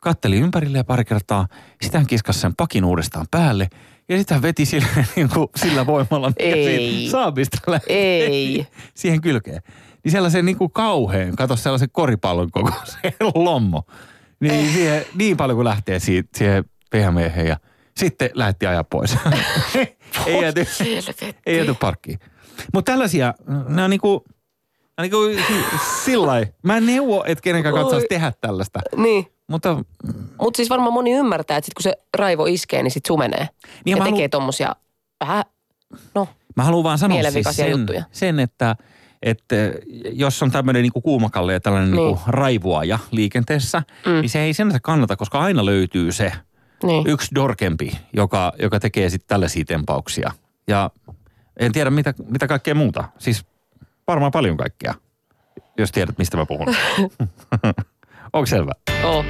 katteli ympärille ja pari kertaa, sitten hän kiskasi sen pakin uudestaan päälle ja sitten hän veti sillä voimalla, mikä siinä Saabista lähti siihen kylkeen. Niin sellaisen niin kuin kauheen, kato sellaisen koripallon kokoiseen lommo, niin siihen, niin paljon kuin lähtee siihen pehmeehen ja sitten lähti ajaa pois. Ei jäty parkkiin. Mutta tällaisia, nämä on niinku sillai. Mä en neuvo, että kenenkään katsaisi tehdä tällaista. Niin. Mutta siis varmaan moni ymmärtää, että sit kun se raivo iskee, niin sit sumenee. Niin ja tekee tommosia vähän, mä haluan vaan sanoa siis sen että jos on tämmöinen niinku kuumakalle ja tällainen niinku raivoaja liikenteessä, niin se ei sinänsä kannata, koska aina löytyy se yksi dorkempi, joka tekee sitten tällaisia tempauksia. Ja... En tiedä, mitä kaikkea muuta. Siis varmaan paljon kaikkea, jos tiedät, mistä mä puhun. Onko selvä? Oo.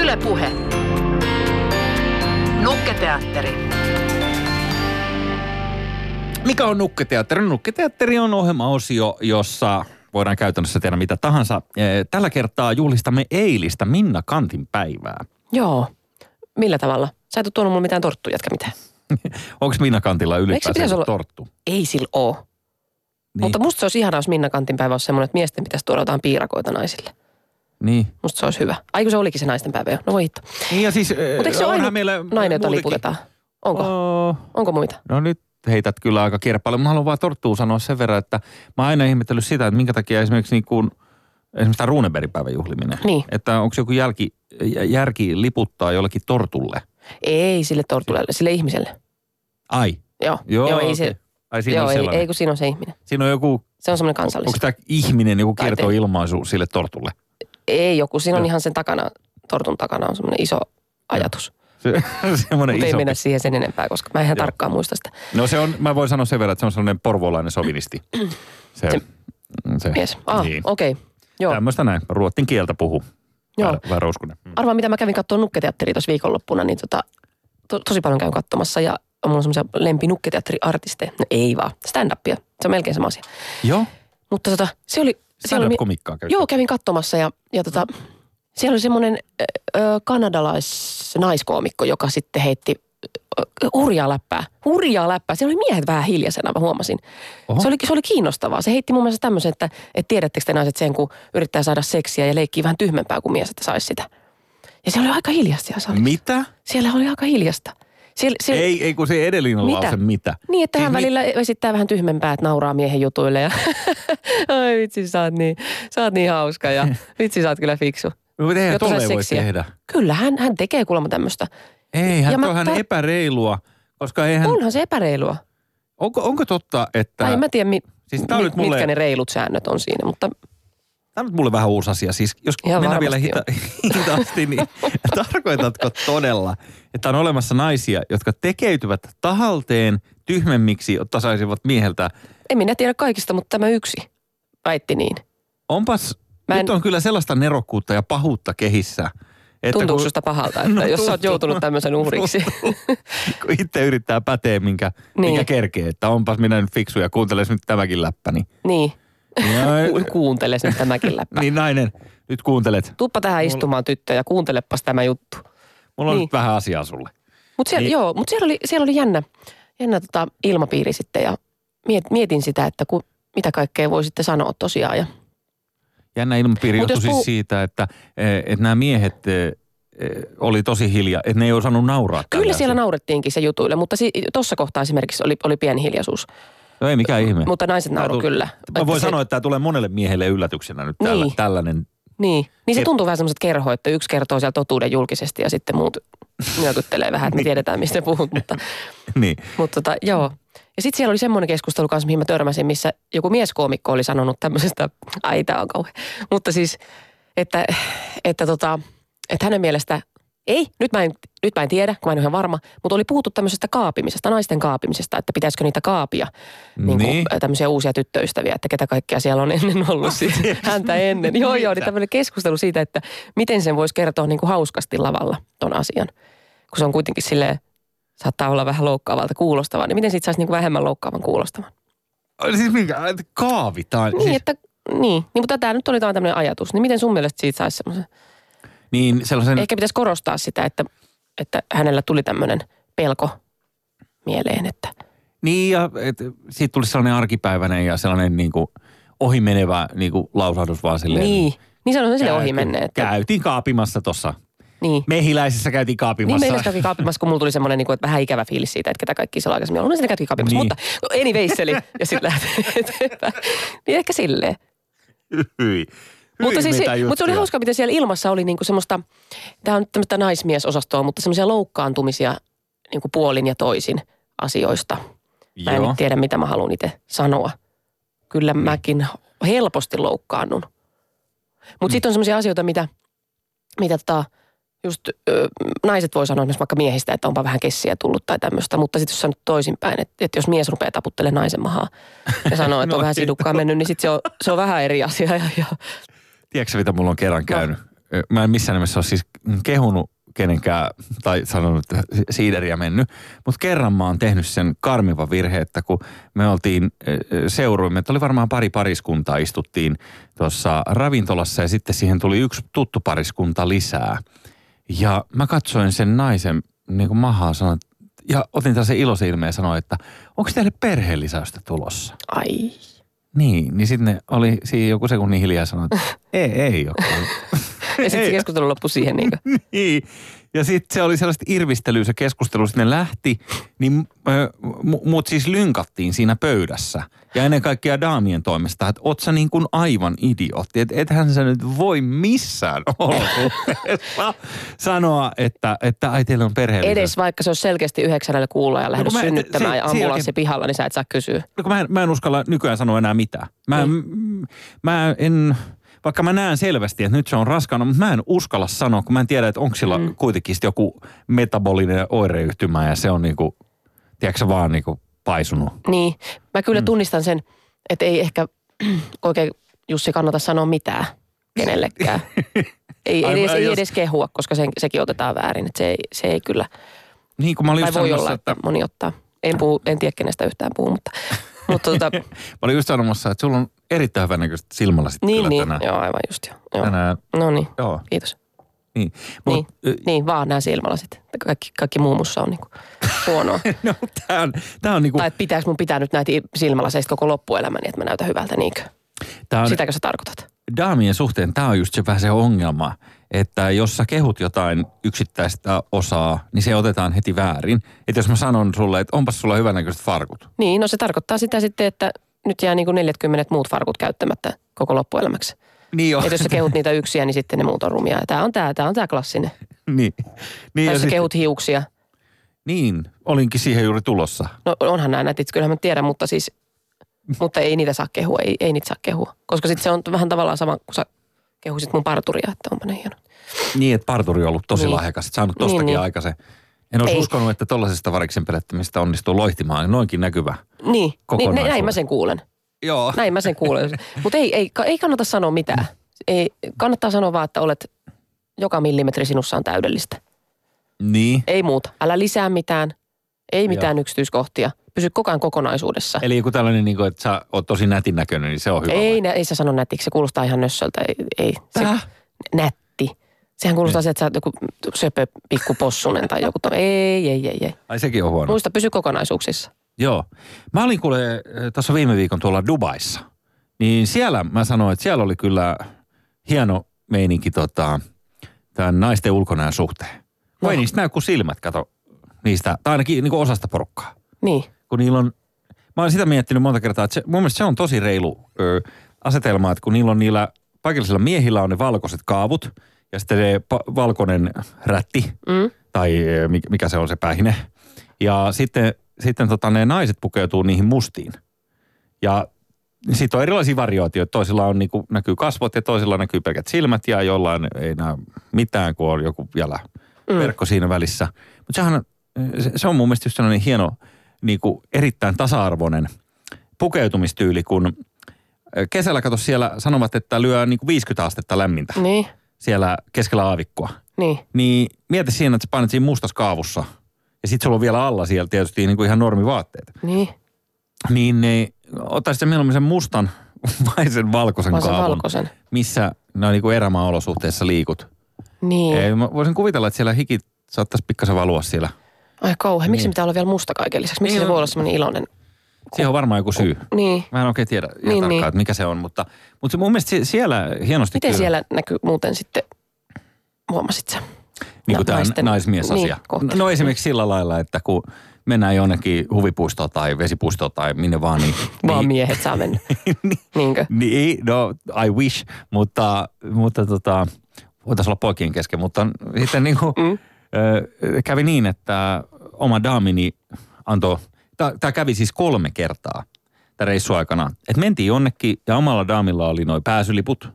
Yle Puhe. Nukketeatteri. Mikä on Nukketeatteri? Nukketeatteri on ohjelmaosio, jossa voidaan käytännössä tehdä mitä tahansa. Tällä kertaa juhlistamme eilistä Minna Kantin päivää. Joo. Millä tavalla? Sä et ole tuonut mulle mitään torttua, jatka mitään. Onko Minna Kantilla ylipäänsä torttu? Ei sillä ole. Niin. Mutta musta se olisi ihanaa, jos Minna Kantin päivä olisi semmoinen, että miesten pitäisi tuoda jotain piirakoita naisille. Niin. Musta se olisi hyvä. Ai kun se olikin se naisten päivä jo. No voi hitto. Niin ja siis mutta eikö se onhan meillä nainen, jota liputetaan? Onko? Onko muita? No nyt heität kyllä aika kierpaalle. Mä haluan vaan torttuun sanoa sen verran, että mä oon aina ihmetellyt sitä, että minkä takia esimerkiksi niin kuin esimerkiksi tämä Ruunebergin päivän juhliminen. Niin. Että onko joku järki liputtaa jollekin tortulle? Ei sille tortulle, sille ihmiselle. Ai? Joo, okay. Ei se. Ai siinä joo, on sellainen. Ei kun siinä on se ihminen. Siinä on joku. Se on semmoinen kansallis. Onko tämä ihminen joku kertoo ilmaisu sille tortulle? Ei joku, siinä on ihan sen takana, tortun takana on semmoinen iso ajatus. Semmoinen iso. Ei mennä siihen sen enempää, koska mä en ihan tarkkaan muista sitä. No se on, mä voin sanoa sen verran, että se on semmoinen porvolainen sovinisti. Se. Mies. Niin. Okei. Okay. Joo. Tämmöistä näin. Ruotsin kieltä puhuu. Joo. Vähän rouskunen. Arvaa, mitä mä kävin katsomaan Nukketeatteria tuossa viikonloppuna, niin tosi paljon käyn katsomassa. Ja on mulla semmoisia lempinukketeatteriartisteja. No ei vaan. Stand-upia. Se on melkein sama asia. Joo. Mutta se oli. Stand-up-komikkaa kävin. Joo, kävin katsomassa ja siellä oli semmoinen kanadalaisnaiskoomikko, joka sitten heitti hurjaa läppää. Siellä oli miehet vähän hiljaisena, mä huomasin. Se oli kiinnostavaa. Se heitti mun mielestä tämmöisen, että tiedättekö te naiset sen, kun yrittää saada seksiä ja leikkii vähän tyhmempää kuin mies, että saisi sitä. Ja siellä oli aika hiljasta. Mitä? Siellä oli aika hiljasta. Ei kun se edellinen lause mitä. Niin, että hän välillä esittää vähän tyhmempää, että nauraa miehen jutuille ja ai vitsi, sä oot niin hauska ja vitsi, sä oot kyllä fiksu. Mutta eihän tolleen voi tehdä. Kyllä, hän tekee kuulemma tämmöistä. Eihän, tuohan epäreilua, koska eihän. Onhan se epäreilua. Onko totta, että ai, mä tiedän, siis mitkä ne reilut säännöt on siinä, mutta tämä on nyt mulle vähän uusi asia. Siis jos ihan mennään vielä hitaasti, niin tarkoitatko todella, että on olemassa naisia, jotka tekeytyvät tahalteen tyhmemmiksi, jotta saisivat mieheltä? En minä tiedä kaikista, mutta tämä yksi väitti niin. Onpas, nyt on kyllä sellaista nerokkuutta ja pahuutta kehissä. Tuntuuko susta pahalta, että jos sä oot joutunut tämmöisen uhriksi? Kun itse yrittää päteä, minkä kerkee, että onpas minä nyt fiksu ja kuunteles nyt tämäkin läppäni. Niin. Kuunteles nyt tämäkin läppä. Niin nainen, nyt kuuntelet. Tuppa tähän istumaan tyttö ja kuuntelepas tämä juttu. Mulla on nyt vähän asiaa sulle. Mutta siellä, niin. Mut siellä oli jännä ilmapiiri sitten ja mietin sitä, että mitä kaikkea voi sitten sanoa tosiaan. Ja jännä ilmapiiri johtui siis siitä, että nämä miehet oli tosi hiljaa, että ne ei osannut nauraa. Kyllä siellä naurettiinkin se jutuille, mutta tuossa kohtaa esimerkiksi oli pieni hiljaisuus. No ei mikään ihme. Mutta naiset nauruu kyllä. Mä voin sanoa, että tämä tulee monelle miehelle yllätyksenä nyt tällainen. Niin se tuntuu vähän semmoiset kerho, että yksi kertoo siellä totuuden julkisesti ja sitten muut nyökyttelee vähän, että me tiedetään mistä puhut. Mutta niin. Mutta joo. Ja sitten siellä oli semmoinen keskustelu kanssa, mihin mä törmäsin, missä joku mieskoomikko oli sanonut tämmöisestä, ai tää on kauhean. Mutta siis, että hänen mielestä ei, nyt mä en tiedä, kun mä en ole ihan varma, mutta oli puhuttu tämmöisestä kaapimisesta, naisten kaapimisesta, että pitäisikö niitä kaapia, niin tämmöisiä uusia tyttöystäviä, että ketä kaikkea siellä on ennen ollut häntä ennen. Joo, niin tämmöinen keskustelu siitä, että miten sen voisi kertoa niin kuin hauskasti lavalla ton asian, kun se on kuitenkin silleen, saattaa olla vähän loukkaavalta kuulostavaa, niin miten siitä saisi niin kuin vähemmän loukkaavan kuulostavan? Siis minkä, kaavitaan? Niin, siis. Että, niin, mutta tämä nyt oli tämmöinen ajatus, niin miten sun mielestä siitä saisi semmoisen? Niin sellaisen. Ehkä pitäisi korostaa sitä, että hänellä tuli tämmöinen pelko mieleen, että niin ja siitä tuli sellainen arkipäiväinen ja sellainen niinku ohimenevä niinku lausahdus vaan silleen. Niin se on sille ohimenne. Että käytiin kaapimassa tuossa. Niin. Mehiläisissä käytiin kaapimassa. Niin mehiläisissä käytiin kaapimassa, kun mulla tuli semmoinen niinku, että vähän ikävä fiilis siitä, että ketä kaikki siellä aikaisemmin ollut. No sitten käytiin kaapimassa, mutta anyways, ja sitten lähtee. Niin ehkä silleen. Mutta se oli hauskaa, miten siellä ilmassa oli niinku semmoista, tämä on nyt tämmöistä naismiesosastoa, mutta semmoisia loukkaantumisia niinku puolin ja toisin asioista. Mä en nyt tiedä, mitä mä haluan itse sanoa. Kyllä mäkin helposti loukkaannun. Mutta sitten on semmoisia asioita, mitä just naiset voi sanoa esimerkiksi vaikka miehistä, että onpa vähän kessiä tullut tai tämmöistä. Mutta sitten jos sanot toisinpäin, että jos mies rupeaa taputtelemaan naisen mahaa ja sanoo, että on vähän sidukkaa mennyt, niin sitten se on vähän eri asia. Tiedätkö mitä mulla on kerran käynyt? Mä en missään nimessä ole siis kehunut kenenkään, tai sanonut, siideriä mennyt. Mutta kerran mä oon tehnyt sen karmiva virhe, että kun me oltiin, seuruimme, että oli varmaan pari pariskuntaa istuttiin tuossa ravintolassa ja sitten siihen tuli yksi tuttu pariskunta lisää. Ja mä katsoin sen naisen niin kuin mahaa sanoin, ja otin tällaisen iloisen ilmeen ja sanoin, että onko teille perheellisäystä tulossa? Ai. Niin sitten ne oli siinä joku sekunnin hiljaa sanoi, että ei ole. Ja sitten se keskustelu loppui siihen niinkö? Niin. Ja sitten se oli sellaista irvistelyä se keskustelu, sitten ne lähti, niin mut siis lynkattiin siinä pöydässä. Ja ennen kaikkea daamien toimesta, että oot sä niin kuin aivan idiootti. Että ethän sä nyt voi missään olosuhteessa sanoa, että ai teillä on perheellinen. Edes vaikka se on selkeästi 9 kuulla ja lähdet synnyttämään ja ambulanssi pihalla, niin sä et saa kysyä. No, mä en uskalla nykyään sanoa enää mitään. Mä en... Vaikka mä näen selvästi, että nyt se on raskaana, mutta mä en uskalla sanoa, kun mä en tiedä, että onko sillä kuitenkin joku metabolinen oireyhtymä ja se on niinku, tiedätkö vaan niinku paisunut. Niin, mä kyllä tunnistan sen, että ei ehkä oikein Jussi kannata sanoa mitään kenellekään. ei edes kehua, koska sekin otetaan väärin, että se ei kyllä. Niin kuin mä olin just sanomassa, voi olla, että moni ottaa. En tiedä kenestä yhtään puhuu, mutta... Mä olin just sanomassa, että sulla on erittäin hyvän näköistä silmällä sitten niin, kyllä niin. Tänään. Niin, joo, aivan just joo. Tänään. No niin, joo. Kiitos. Niin. Niin, vaan nämä silmälasit. Kaikki muu mussa on niinku huonoa. No, tää on niinku... Tai että pitääkö mun pitää nyt näitä silmälaseista koko loppuelämäni, että mä näytän hyvältä niinkö? On... Sitäkö sä tarkoitat? Daamien suhteen tää on just se vähän se ongelma, että jos sä kehut jotain yksittäistä osaa, niin se otetaan heti väärin. Että jos mä sanon sulle, että onpas sulla hyvänäköiset farkut. Niin, no se tarkoittaa sitä sitten, että nyt jää niin kuin 40 muut farkut käyttämättä koko loppuelämäksi. Niin jo. Että jos sä kehut niitä yksiä, niin sitten ne muut on rumia. Tää on tää klassinen. Niin. Tai jos sä kehut hiuksia. Niin, olinkin siihen juuri tulossa. No onhan nämä näitä, kyllähän mä tiedän, mutta siis... Mutta ei niitä saa kehua, ei niitä saa kehua. Koska sitten se on vähän tavallaan sama, kun sä kehuisit mun parturia, että onpa ne hienot. Niin, että parturi on ollut tosi lahjakas. Sä saanut tostakin aika se. En olisi uskonut, että tollasesta variksen pelättämistä onnistuu loihtimaan. Noinkin näkyvä. Niin, näin mä sen kuulen. Joo. Näin mä sen kuulen. Mutta ei kannata sanoa mitään. Ei, kannattaa sanoa vaan, että olet, joka millimetri sinussa on täydellistä. Niin. Ei muuta. Älä lisää mitään. Ei mitään yksityiskohtia. Pysy koko ajan kokonaisuudessa. Eli joku tällainen, niin kuin, että sä oot tosi nätin näköinen, niin se on hyvä. Ei sä sano nätiksi, se kuulostaa ihan nössöltä. Ei. Se, nätti. Sehän kuulostaa se, että sä oot joku söpö pikku possunen tai joku. Ei. Ai sekin on huono. Muista, pysy kokonaisuuksissa. Joo. Mä olin kuule tuossa viime viikon tuolla Dubaissa. Niin siellä mä sanoin, että siellä oli kyllä hieno meininki tämän naisten ulkonäön suhteen. No. Ei niistä näy kuin silmät, kato niistä. Tai ainakin niin kuin osasta porukkaa. Niin. Kun niillä on, mä oon sitä miettinyt monta kertaa, että mun mielestä se on tosi reilu asetelma, että kun niillä on niillä paikallisilla miehillä on ne valkoiset kaavut ja sitten se valkoinen rätti tai mikä se on se päihine. Ja sitten ne naiset pukeutuu niihin mustiin. Ja sitten on erilaisia variaatioita. Toisilla on niinku, näkyy kasvot ja toisilla näkyy pelkät silmät ja jollain ei näy mitään, kun on joku vielä verkko siinä välissä. Mutta se on mun mielestä just sellainen hieno... Niin kuin erittäin tasa-arvoinen pukeutumistyyli, kun kesällä kato siellä sanovat, että lyö niin kuin 50 astetta lämmintä siellä keskellä aavikkoa. Niin mieti siinä, että sä painat siinä mustassa kaavussa ja sit sulla on vielä alla siellä tietysti niin kuin ihan normivaatteet. Niin ottaisit sä mieluummin sen mustan vai sen valkoisen kaavun, missä no niin kuin erämaa-olosuhteessa liikut. Niin. Ei, mä voisin kuvitella, että siellä hiki saattaisi pikkasen valua siellä. Ai kauhean. Miksi pitää olla vielä musta kaiken lisäksi? Miksi se voi olla semmoinen iloinen? Siihen on varmaan joku syy. Niin. Mä en oikein tiedä tarkkaan, että mikä se on, mutta mun mielestä siellä hienosti... Miten kyllä... siellä näkyy muuten sitten, huomasit sä? Niin kuin tämä naismiesasia. Niin, no esimerkiksi sillä lailla, että kun mennään jonnekin huvipuistoon tai vesipuistoon tai minne vaan, niin... Vaan miehet saa mennä. Niinkö? Niin, no I wish, mutta voitaisiin olla poikien kesken, mutta sitten niinku... Kävi niin, että oma daamini antoi, tämä kävi siis 3 kertaa tämän reissuaikana, että mentiin jonnekin ja omalla daamilla oli noi pääsyliput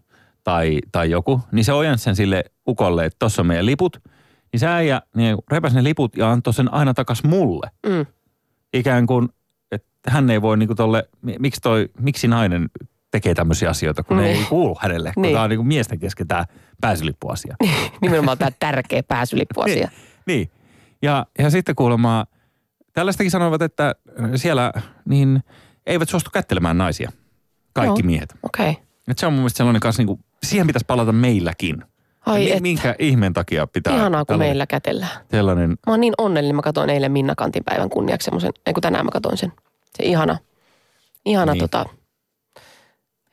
tai joku, niin se ojensi sen sille ukolle, että tossa on meidän liput, niin se äijä niin repäsi ne liput ja antoi sen aina takas mulle. Ikään kuin, että hän ei voi niinku tolle, miksi nainen tekee tämmöisiä asioita, kun ei kuulu hänelle. Kun tämä on niin kuin miesten kesken tämä pääsylippuasia. Nimenomaan tämä tärkeä pääsylippuasia. Niin. Ja sitten kuulemma, tällaistakin sanovat, että siellä niin eivät suostu kättelemään naisia. Kaikki miehet. Okei. Että se on mun mielestä sellainen kanssa, niin kuin, siihen pitäisi palata meilläkin. Minkä ihmeen takia pitää... Ihanaa, kun meillä kätellään. Sellainen... Mä oon niin onnellinen, mä katsoin eilen Minna Kantin päivän kunniaksi semmoisen, kun tänään mä katsoin sen. Se ihana niin.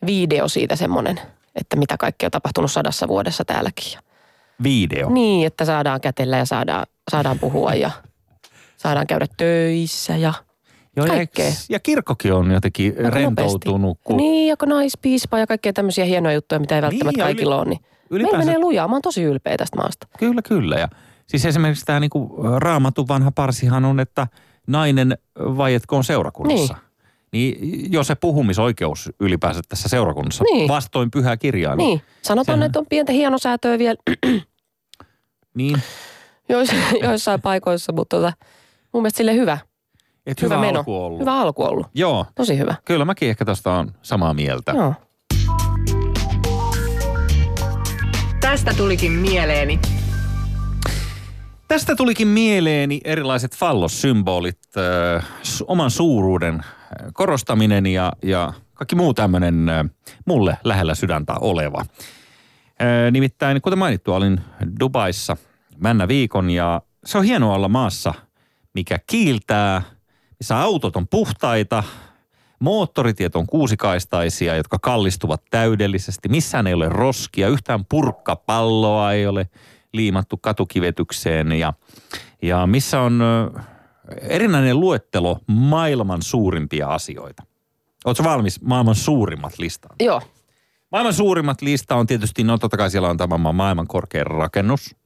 Video siitä semmoinen, että mitä kaikkea on tapahtunut 100 vuodessa täälläkin. Video? Niin, että saadaan kätellä ja saadaan puhua ja saadaan käydä töissä ja... Joo, ja kirkkokin on jotenkin rentoutunut. Kun... Niin, joko naispiispa ja kaikkea tämmöisiä hienoja juttuja, mitä ei välttämättä kaikilla ole. Niin. Ylipäänsä... Meillä menee lujaa, mä oon tosi ylpeä tästä maasta. Kyllä. Ja siis esimerkiksi tämä niinku Raamatun vanha parsihan on, että nainen vaietkoon seurakunnassa. Niin jo se puhumisoikeus ylipäänsä tässä seurakunnassa vastoin pyhää kirjaa. Niin, sanotaan, että on pientä hienosäätöä vielä. Niin. Joissain paikoissa, mutta mun mielestä silleen hyvä. Hyvä meno. Hyvä alku ollut. Joo. Tosi hyvä. Kyllä mäkin ehkä tästä on samaa mieltä. Joo. Tästä tulikin mieleeni erilaiset fallossymbolit, oman suuruuden korostaminen ja kaikki muu tämmöinen mulle lähellä sydäntä oleva. Nimittäin, kuten mainittua, olin Dubaissa männäviikon ja se on hienoa olla maassa, mikä kiiltää, missä autot on puhtaita, moottoritiet on 6-kaistaisia, jotka kallistuvat täydellisesti. Missään ei ole roskia, yhtään purkkapalloa ei ole liimattu katukivetykseen. Ja missä on erinäinen luettelo maailman suurimpia asioita. Ootko valmis maailman suurimmat listaan? Joo. Maailman suurimmat lista on tietysti, no totta kai siellä on tämä maailman korkein rakennus.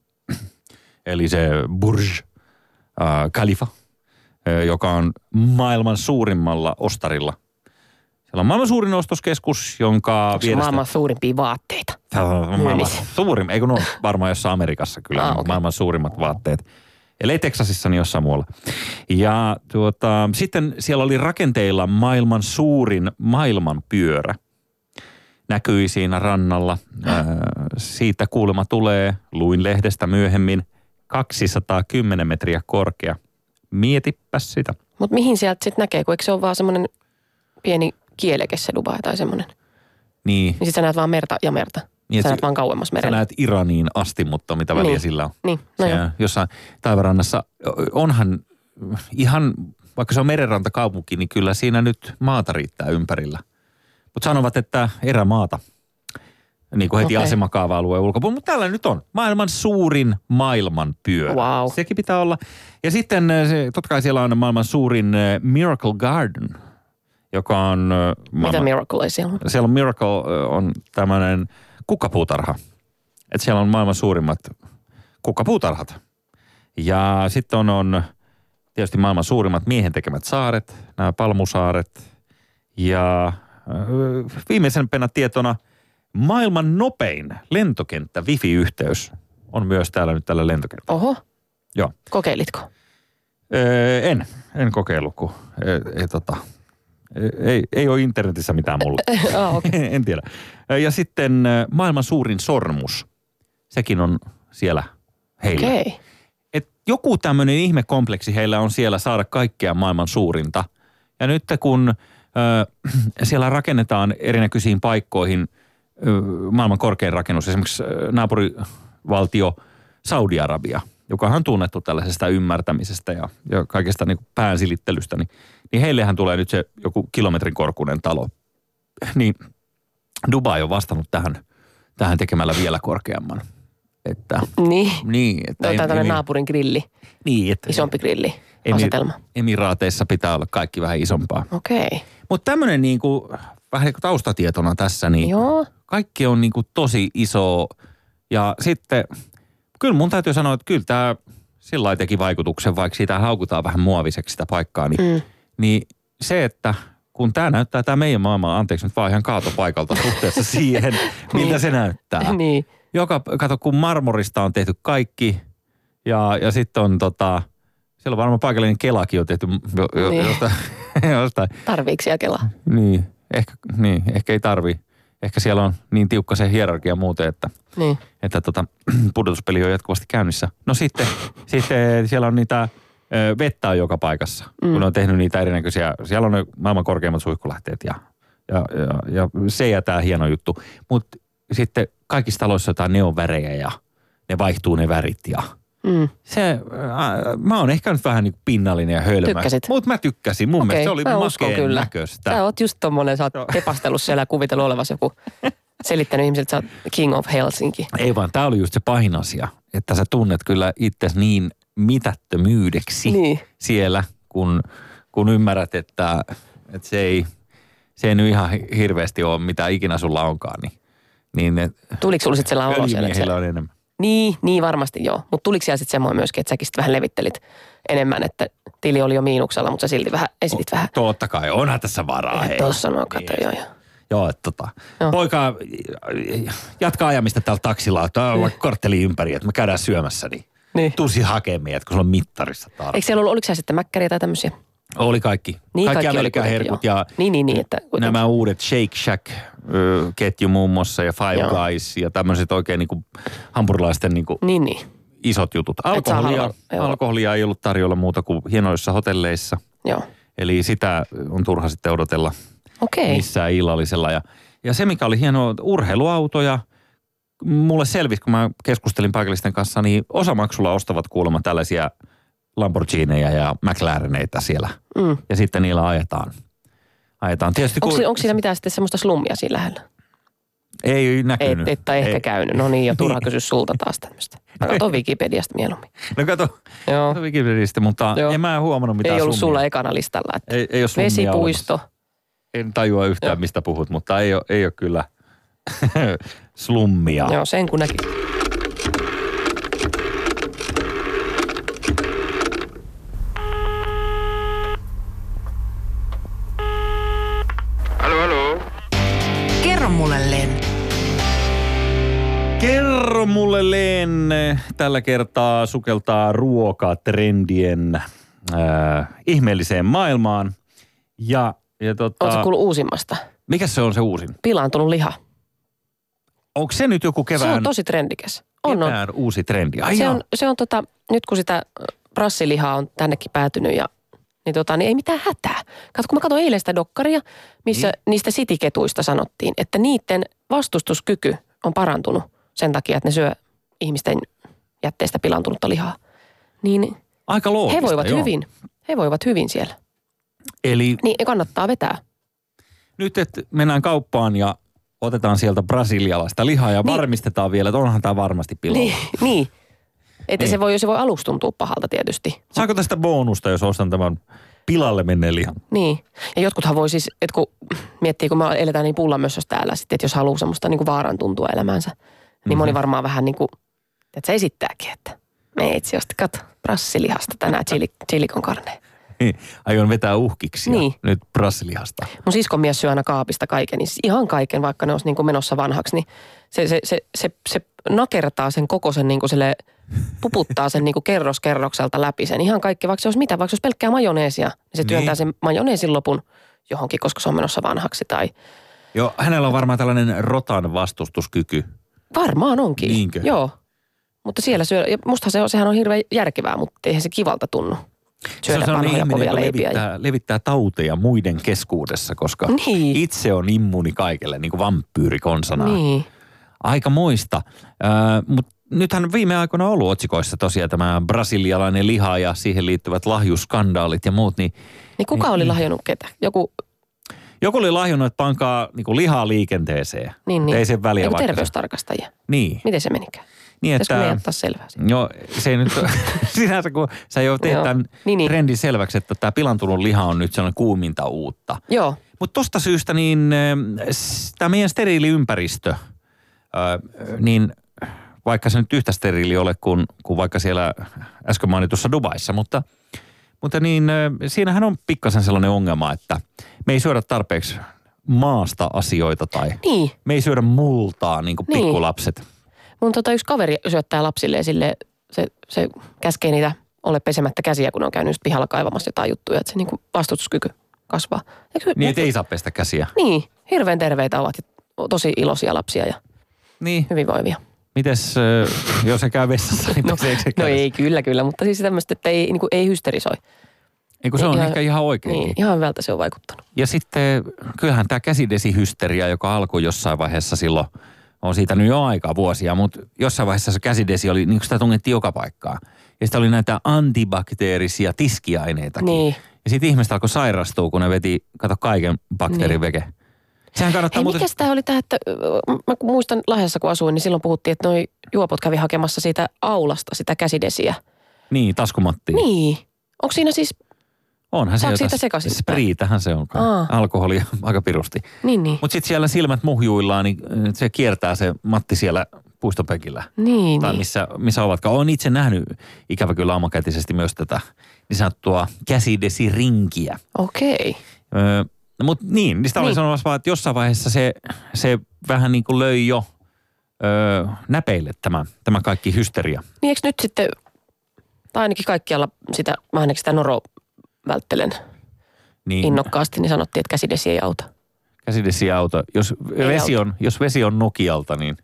Eli se Burj Khalifa, joka on maailman suurimmalla ostarilla. Siellä on maailman suurin ostoskeskus, jonka... Onko vierestä... maailman suurimpia vaatteita? Maailman suurin, eikö no varmaan jossain Amerikassa kyllä, maailman suurimmat vaatteet. Eli Teksasissa, niin jossain muualla. Ja sitten siellä oli rakenteilla maailman suurin maailmanpyörä. Näkyi siinä rannalla. Siitä kuulemma tulee, luin lehdestä myöhemmin, 210 metriä korkea. Mietipä sitä. Mutta mihin sieltä sitten näkee, kun eikö se ole vaan semmoinen pieni kieleke se Dubai tai semmoinen? Niin. Niin sit sä näet vaan merta ja merta. Niin, sä näet vaan kauemmas merellä. Sä näet Iraniin asti, mutta mitä väliä sillä on. Niin, no joo. Jossain taivarannassa onhan ihan, vaikka se on merenrantakaupunki, niin kyllä siinä nyt maata riittää ympärillä. Mutta sanovat, että erämaata, niin kuin heti asemakaava-alueen ulkopuolella. Mutta täällä nyt on maailman suurin maailmanpyörä. Wow. Sekin pitää olla. Ja sitten totta kai siellä on maailman suurin Miracle Garden, joka on... Mitä Miracle ei siellä on? Siellä on Miracle on tämmöinen kukkapuutarha. Että siellä on maailman suurimmat kukkapuutarhat. Ja sitten on tietysti maailman suurimmat miehen tekemät saaret, nämä palmusaaret. Ja viimeisempänä tietona... Maailman nopein lentokenttä wifi-yhteys on myös täällä nyt tällä lentokentällä. Oho. Joo. Kokeilitko? En kokeillut, kun ei ole internetissä mitään mulle. En tiedä. Ja sitten maailman suurin sormus. Sekin on siellä heillä. Okei. Et joku tämmöinen ihmekompleksi heillä on siellä saada kaikkea maailman suurinta. Ja nyt kun siellä rakennetaan erinäköisiin paikkoihin... maailman korkein rakennus, esimerkiksi naapurivaltio Saudi-Arabia, joka on tunnettu tällaisesta ymmärtämisestä ja kaikesta niin kuin päänsilittelystä, niin heillehän tulee nyt se joku kilometrin korkuinen talo. Niin Dubai on vastannut tähän tekemällä vielä korkeamman. Että, niin että otetaan tämmöinen naapurin grilli, niin, että, isompi grilli, asetelma. Emiraateissa pitää olla kaikki vähän isompaa. Okei. Mutta tämmöinen niin kuin, vähän niin kuin taustatietona tässä, niin joo. Kaikki on niin kuin tosi iso. Ja sitten, kyllä mun täytyy sanoa, että kyllä tämä sillä lailla teki vaikutuksen, vaikka siitä haukutaan vähän muoviseksi sitä paikkaa, niin se, että kun tämä näyttää, tämä meidän maailma, anteeksi nyt vaan ihan kaatopaikalta suhteessa siihen, miltä se näyttää. Niin. Kato, kun marmorista on tehty kaikki ja sitten on siellä on varmaan paikallinen Kelakin on tehty jostain. Tarviiko siellä Kelaa? Niin. Ehkä ei tarvi. Ehkä siellä on niin tiukka se hierarkia muuten, että pudotuspeli on jatkuvasti käynnissä. No sitten siellä on niitä vettä on joka paikassa, kun on tehnyt niitä erinäköisiä. Siellä on ne maailman korkeimmat suihkulähteet ja se ja tämä hieno juttu. Mutta sitten kaikissa taloissa jotain neonvärejä ja ne vaihtuu ne värit ja... Mä oon ehkä nyt vähän niin pinnallinen ja hölmä. Tykkäsit? Mut mä tykkäsin. Mun mielestä se oli maskeen näköistä. Sä oot just tommonen, sä oot tepastellut siellä ja kuvitellut olevasi joku, selittänyt ihmiset, että sä oot King of Helsinki. Ei vaan, tää oli just se pahin asia, että sä tunnet kyllä itsesi niin mitättömyydeksi siellä, kun ymmärrät, että se ei nyt ihan hirveästi ole, mitä ikinä sulla onkaan. Niin tuliko sulla sitten sellainen olo siellä? Öljymiehillä on enemmän. Niin varmasti joo. Mutta tuliko siellä sitten semmoinen myöskin, että säkin sitten vähän levittelit enemmän, että tili oli jo miinuksella, mutta sä silti vähän esitit vähän. Totta kai, onhan tässä varaa. Hei. Tuossa no kato, joo. Joo, että poika, jatka ajamista täällä taksilla, vaikka kortteli ympäri, että me käydään syömässä, niin. Tusi hakemia, että kun sulla on mittarissa tarve. Eikö siellä ollut, oliko siellä sitten mäkkäriä tai tämmöisiä? Oli kaikki. Niin, kaikki amerikkaherkut ja nämä uudet Shake Shack-ketju muun muassa ja Five Guys ja tämmöiset oikein niinku hampurilaisten niinku isot jutut. Alkoholia ei ollut tarjolla muuta kuin hienoissa hotelleissa. Joo. Eli sitä on turha sitten odotella missään illallisella. Ja se, mikä oli hienoa, urheiluautoja. Mulle selvisi, kun mä keskustelin paikallisten kanssa, niin osamaksulla ostavat kuulemma tällaisia... Lamborghiniä ja McLareneitä siellä. Ja sitten niillä ajetaan. Onko siinä mitään sitten semmoista slummia siinä lähellä? Ei näkynyt. Että ehkä käynyt. No niin, ja turha kysy sulta taas tämmöistä. Mä katson Wikipediasta mieluummin. No katso Wikipediasta, mutta en mä huomannut mitään slummia. Ei ollut sulla ekana listalla. Että ei ole slummia vesipuisto. Olemassa. En tajua yhtään, mistä puhut, mutta ei ole kyllä slummia. Joo, sen kun näki. Mulle Leen tällä kertaa sukeltaa ruokatrendien ihmeelliseen maailmaan. Oletko kuullut uusimmasta? Mikä se on se uusin? Pilaantunut liha. Onko se nyt joku kevään? Se on tosi trendikäs. Kevään uusi trendi. Se on nyt kun sitä brassilihaa on tännekin päätynyt ja niin ei mitään hätää. Kun mä katsoin eilen sitä dokkaria, missä niistä sitiketuista sanottiin, että niiden vastustuskyky on parantunut. Sen takia, että ne syö ihmisten jätteistä pilaantunutta lihaa. Niin aika loogista, hyvin. He voivat hyvin siellä. Eli... Niin kannattaa vetää. Nyt, että mennään kauppaan ja otetaan sieltä brasilialaista lihaa ja varmistetaan vielä, että onhan tämä varmasti pilalla. Niin. Että se voi aluksi tuntua pahalta tietysti. Saako tästä bonusta, jos ostan tämän pilalle menneen lihan? Niin. Ja jotkuthan voi siis, että kun miettii, kun me eletään niin pullamössössä täällä sitten, että jos haluaa semmoista niin kuin vaaran tuntua elämäänsä. Niin moni varmaan vähän niin kuin, että se esittääkin, että me itse asiassa katso brassilihasta tänään chilikon karneen. Niin, aion vetää uhkiksi nyt brassilihasta. Mun siskon mies syö aina kaapista kaiken, niin ihan kaiken, vaikka ne olisi niin kuin menossa vanhaksi, niin se nakertaa sen koko sen niin kuin sille, puputtaa sen niin kuin kerros kerrokselta läpi sen. Ihan kaikki, vaikka se olisi mitä, vaikka se olisi pelkkää majoneesia, niin se työntää sen majoneesin lopun johonkin, koska se on menossa vanhaksi tai... Joo, hänellä on varmaan tällainen rotan vastustuskyky. Varmaan onkin. Niinkö? Joo. Mutta siellä syödä, ja musta sehän on hirveän järkevää, mutta eihän se kivalta tunnu syödä vanhoja kovia leipiä. Levittää tauteja muiden keskuudessa, koska itse on immuuni kaikelle, niin kuin vampyyri konsanaan. Niin. Aika moista. Mutta nythän viime aikoina on ollut otsikoissa tosiaan tämä brasilialainen liha ja siihen liittyvät lahjuskandaalit ja muut. Niin kuka oli lahjonnut ketä? Joku oli lahjonnut, että pankaa niin lihaa liikenteeseen. Niin. Ei sen väliä vaikka. Terveystarkastajia. Niin. Miten se menikään? Niin, että... Tässä kun ottaa selvää siitä. Joo, se ei nyt... Sinänsä kun sä jo teet tämän trendin selväksi, että tämä pilantunut liha on nyt sellainen kuuminta uutta. Joo. Mutta tosta syystä niin tämä meidän steriiliympäristö, niin vaikka se nyt yhtä steriili ole kuin vaikka siellä äsken mainitussa Dubaissa, mutta niin, siinähän on pikkasen sellainen ongelma, että me ei syödä tarpeeksi maasta asioita tai me ei syödä multaa niin kuin pikkulapset. Mun yksi kaveri syöttää lapsille sille se käskee niitä ole pesemättä käsiä, kun on käynyt just pihalla kaivamassa jotain juttuja, että se niin kuin vastustuskyky kasvaa. Niin, ettei saa pestä käsiä. Niin, hirveän terveitä ovat ja tosi iloisia lapsia ja niin hyvinvoivia. Mites, jos se käy vessassa, niin no, se käy? No ei, kyllä, mutta siis tämmöistä, että ei, niin kuin, ei hysterisoi. Eikö se on ihan, ehkä ihan oikein? Niin, ihan hyvältä se on vaikuttanut. Ja sitten kyllähän tämä käsidesihysteria, joka alkoi jossain vaiheessa silloin, on siitä nyt jo aikaa vuosia, mutta jossain vaiheessa se käsidesi oli, niin kuin sitä tunnettiin joka paikkaa. Ja sitten oli näitä antibakteerisia tiskiaineitakin. Niin. Ja sitten ihmiset alkoi sairastua, kun ne veti, kato, kaiken bakteeriveke. Niin. Sehän kannattaa muuten... Mikäs tämä oli tämä, että mä muistan Lahdessa kun asuin, niin silloin puhuttiin, että noi juopot kävi hakemassa siitä aulasta sitä käsidesiä. Niin, taskumattiin. Niin. Onko siinä siis... Onhan se jotain, spriitähän se onkaan. Alkoholi aika pirusti. Niin. Mutta sitten siellä silmät muhjuillaan, niin se kiertää se Matti siellä puistopenkillä. Niin. Tai missä ovatkaan. Olen itse nähnyt ikävä kyllä omakätisesti myös tätä niin sanottua käsidesirinkiä. Okei. Mutta niin, niistä olin sanomassa vaan, että jossain vaiheessa se vähän niin kuin löi jo näpeille tämä kaikki hysteria. Niin eikö nyt sitten, tai ainakin kaikkialla sitä, mä ainakin sitä noroa välttelen niin innokkaasti, niin sanottiin, että käsidesi ei auta. Käsidesi ei auta. Jos vesi on Nokialta, niin.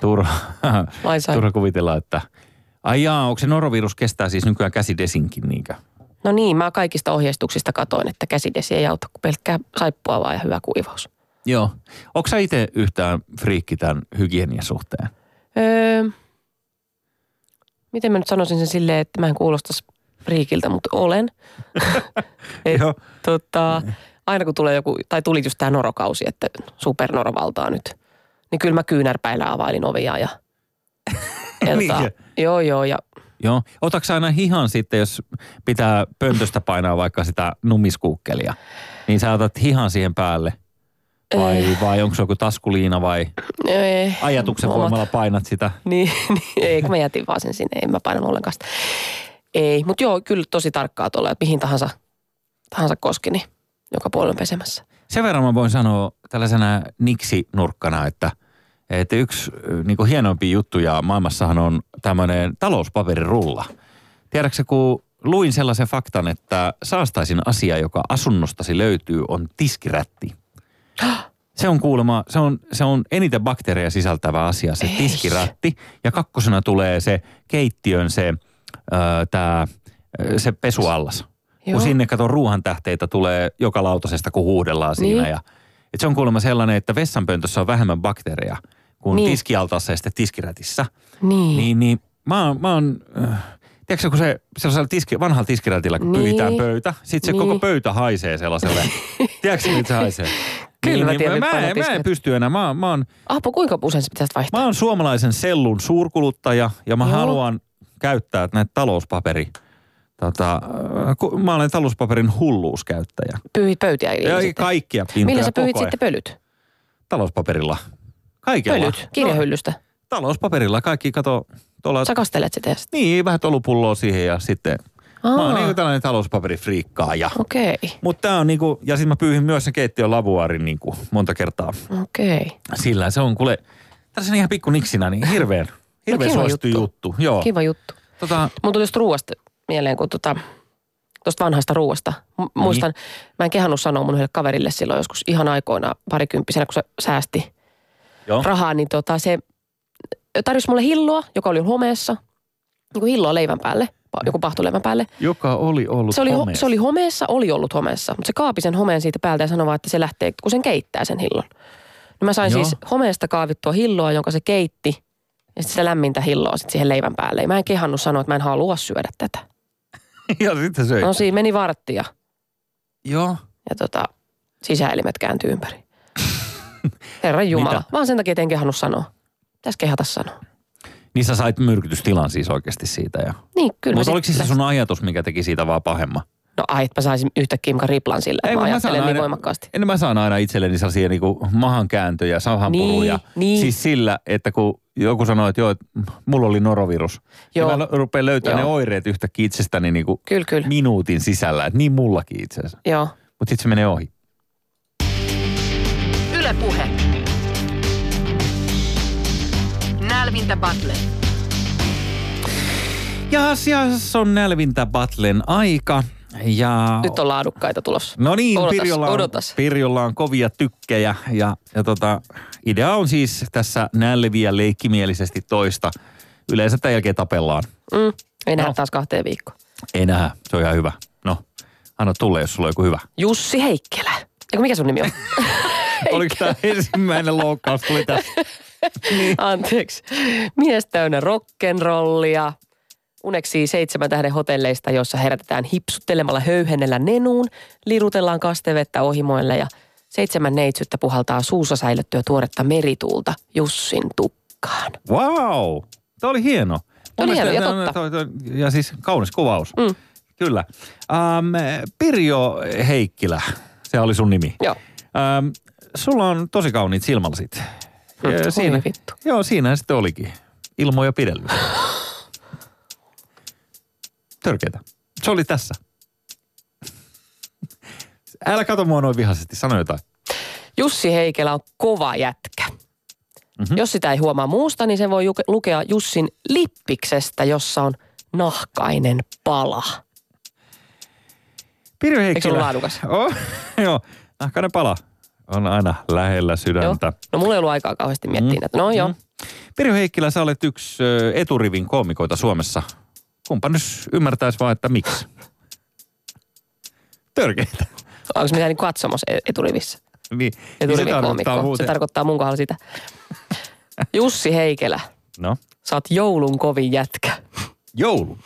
Turha kuvitella, että... Ai jaa, onko se norovirus kestää siis nykyään käsidesinkin niinkään? No niin, mä kaikista ohjeistuksista katoin, että käsidesi ei auta, kun pelkkää saippua vaan ja hyvä kuivaus. Joo. Onko sä itse yhtään friikki tämän hygienian suhteen? Miten mä nyt sanoisin sen silleen, että mä en kuulostaisi friikiltä, mutta olen. Aina kun tulee joku, tai tuli just tää norokausi, että supernoro valtaa nyt, niin kyllä mä kyynärpäillä availin ovia ja... ja... Joo. Otatko aina hihan sitten, jos pitää pöntöstä painaa vaikka sitä numiskuukkelia? Niin sä otat hihan siihen päälle? Vai onko se joku taskuliina vai ajatuksen voimalla painat sitä? Niin, ei kun mä jätin vaan sen sinne, en mä painanut ollenkaan sitä. Ei, mutta joo, kyllä tosi tarkkaa tuolla, että mihin tahansa koski, niin joka puolella on pesemässä. Sen verran mä voin sanoa tällaisena niksinurkkana, että yksi niin hienoimpia juttuja maailmassahan on tämmöinen talouspaperirulla. Tiedätkö, kun luin sellaisen faktan, että saastaisin asia, joka asunnostasi löytyy, on tiskirätti. Se on kuulemma, se on eniten bakteereja sisältävä asia, se tiskirätti. Ja kakkosena tulee se keittiön se pesuallas. Joo. Kun sinne kato ruohantähteitä tulee joka lautasesta, kun huudellaan siinä. Ja, se on kuulemma sellainen, että vessanpöntössä on vähemmän bakteereja kuin tiskialtaassa ja sitten tiskirätissä. Niin mä oon tiedätkö, kun se sellaisella vanhalla tiskirätillä, kun pyyhitään pöytä, sit se koko pöytä haisee sellaiselle. Tiedätkö, mitä se haisee? Kyllä mä tiedän. Mä en pysty enää. Kuinka usein se pitäisi vaihtaa? Mä oon suomalaisen sellun suurkuluttaja ja mä haluan käyttää näitä talouspaperi. Mä olen talouspaperin hulluuskäyttäjä. Pyyhit pöytiä. Ja kaikkia pintoja. Millä sä pyyhit sitten pölyt? Talouspaperilla. Kaikella. Pölyt? Kirjahyllystä? Talouspaperilla. Kaikki kato. Sä kastelet sitä. Niin, vähän olupulloa siihen ja sitten. Mä oon niinku tällainen talouspaperifriikkaaja. Okei. Mutta tää on niinku, ja sit mä pyyhin myös sen keittiön lavuaarin niinku monta kertaa. Okei. Sillä se on kuule, tässä on ihan pikku niksinä, niin hirveän suosittu juttu. Joo. Kiva juttu. Mun tuli just ruuasta mieleen, kun tuosta vanhasta ruuasta. Muistan, mä en kehannut sanoa mun yhdelle kaverille silloin joskus ihan aikoina parikymppisenä, kun se säästi rahaa, niin se tarjosi mulle hilloa, joka oli homeessa. Niin kuin hilloa leivän päälle, joku pahtoleivän päälle. Joka oli ollut homeessa. Se oli homeessa, mutta se kaapi sen homeen siitä päältä ja sanoi vaan, että se lähtee, kun sen keittää sen hillon. No mä sain siis homeesta kaavittua hilloa, jonka se keitti. Ja sitten sitä lämmintä hilloa sitten siihen leivän päälle. Mä en kehannut sanoa, että mä en halua syödä tätä. Ja sitten söi. No siinä meni varttia. Joo. Ja sisäelimet kääntyi ympäri. Herran Jumala. Mitä? Vaan sen takia, että en kehannut sanoa. Pitäisi kehata sanoa. Niin sä sait myrkytystilan siis oikeasti siitä ja... Niin, kyllä. Mutta oliko se sun ajatus, mikä teki siitä vaan pahemman? No että mä saisin yhtäkkiä mikä riplan sillä, että mä ajattelen niin voimakkaasti. En mä saan aina itselleni sellaisia niinku mahankääntöjä, sahanpuruja. Niin. Siis sillä, että kun joku sanoo, että joo, mulla oli norovirus. Joo. Ja mä rupean löytämään ne oireet yhtäkkiä itsestäni niinku minuutin sisällä. Että niin mullakin itse asiassa. Joo. Mutta sitten se menee ohi. Yle Puhe. Nälvintä Battle. Ja asiassa on Nälvintä Battlen aika. Ja... Nyt on laadukkaita tulossa. No niin, Pirjolla on kovia tykkejä ja idea on siis tässä nälviä leikkimielisesti toista. Yleensä tämän jälkeen tapellaan. Ei nähdä taas 2 viikkoon. Ei nähdä, se on ihan hyvä. No, anna tulla, jos sulla on joku hyvä. Jussi Heikelä. Eikö mikä sun nimi on? Oliko tämä ensimmäinen loukkaus tuli tässä? Niin. Anteeksi. Mies täynnä rock'n'rollia. Uneksii 7 tähden hotelleista, joissa herätetään hipsuttelemalla höyhenellä nenuun, lirutellaan kastevettä ohimoille ja 7 neitsyttä puhaltaa suussa säilyttyä tuoretta merituulta Jussin tukkaan. Wow! Tämä oli hieno. Ja siis kaunis kuvaus. Mm. Kyllä. Pirjo Heikkilä, se oli sun nimi. Joo. Sulla on tosi kauniit silmälasit. Siinä vittu. Joo, siinähän sitten olikin. Ilmoja pidellyt. Törkeetä. Se oli tässä. Älä kato mua noin vihaisesti, sano jotain. Jussi Heikelä on kova jätkä. Mm-hmm. Jos sitä ei huomaa muusta, niin sen voi lukea Jussin lippiksestä, jossa on nahkainen pala. Pirjo Heikkilä. Eikö se ole laadukas? Joo, nahkainen pala on aina lähellä sydäntä. Joo. No mulla ei ollut aikaa kauheasti miettiä, että joo. Pirjo Heikkilä, sä olet yksi eturivin koomikoita Suomessa. Kumpa nyt ymmärtäisi vaan, että miksi. Törkeitä. Onko mitään niin katsomus eturivissä? Niin. Eturivikoomikko. Se tarkoittaa mun kohdalla sitä. Jussi Heikelä. No? Sä oot joulun kovin jätkä. Joulu?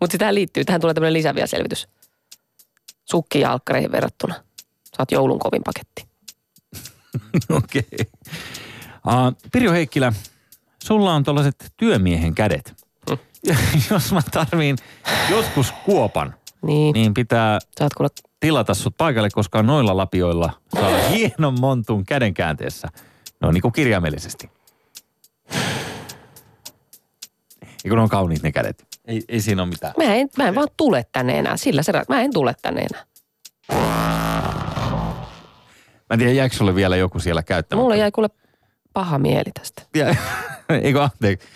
Mutta tähän liittyy. Tähän tulee tämmöinen lisä vielä selvitys. Sukki ja alkkareihin verrattuna. Sä oot joulun kovin paketti. Okei. Okay. Pirjo Heikkilä. Sulla on tollaiset työmiehen kädet. Jos mä tarviin joskus kuopan, niin pitää tilata sut paikalle, koska noilla lapioilla saa hienon montun kädenkäänteessä. No niin kuin kirjaimellisesti. Eikö ne on kauniit ne kädet? Ei siinä ole mitään. Mä en vaan tule tänne enää. Mä en tule tänne enää. Mä en tiedä, jääkö sulle vielä joku siellä käyttämättä? Mulla jäi kuule paha mieli tästä. Eikö anteeksi?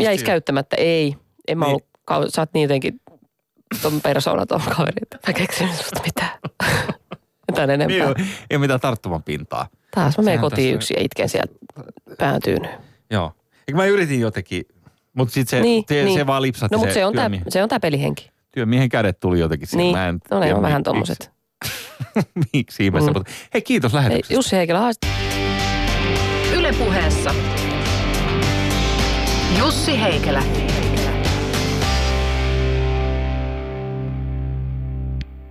Jäis käyttämättä? Ei. En mä ollut sä oot niin jotenkin ton persona ton kaverin. Mä keksin susta mitään. Mitään enempää. Ei ole mitään tarttuvan pintaa. Taas mä menen kotiin yksin ja itken sieltä päätyyn. Joo. Eikö mä yritin jotenkin, mutta sit se vaan lipsahti. No mutta se on tää pelihenki. Työmiehen kädet tuli jotenkin siihen. Niin. No ne on vähän tommoset. Miksi ihmeessä? Hei, kiitos lähetyksestä. Jussi Heikelä Yle Puheessa. Jussi Heikelä.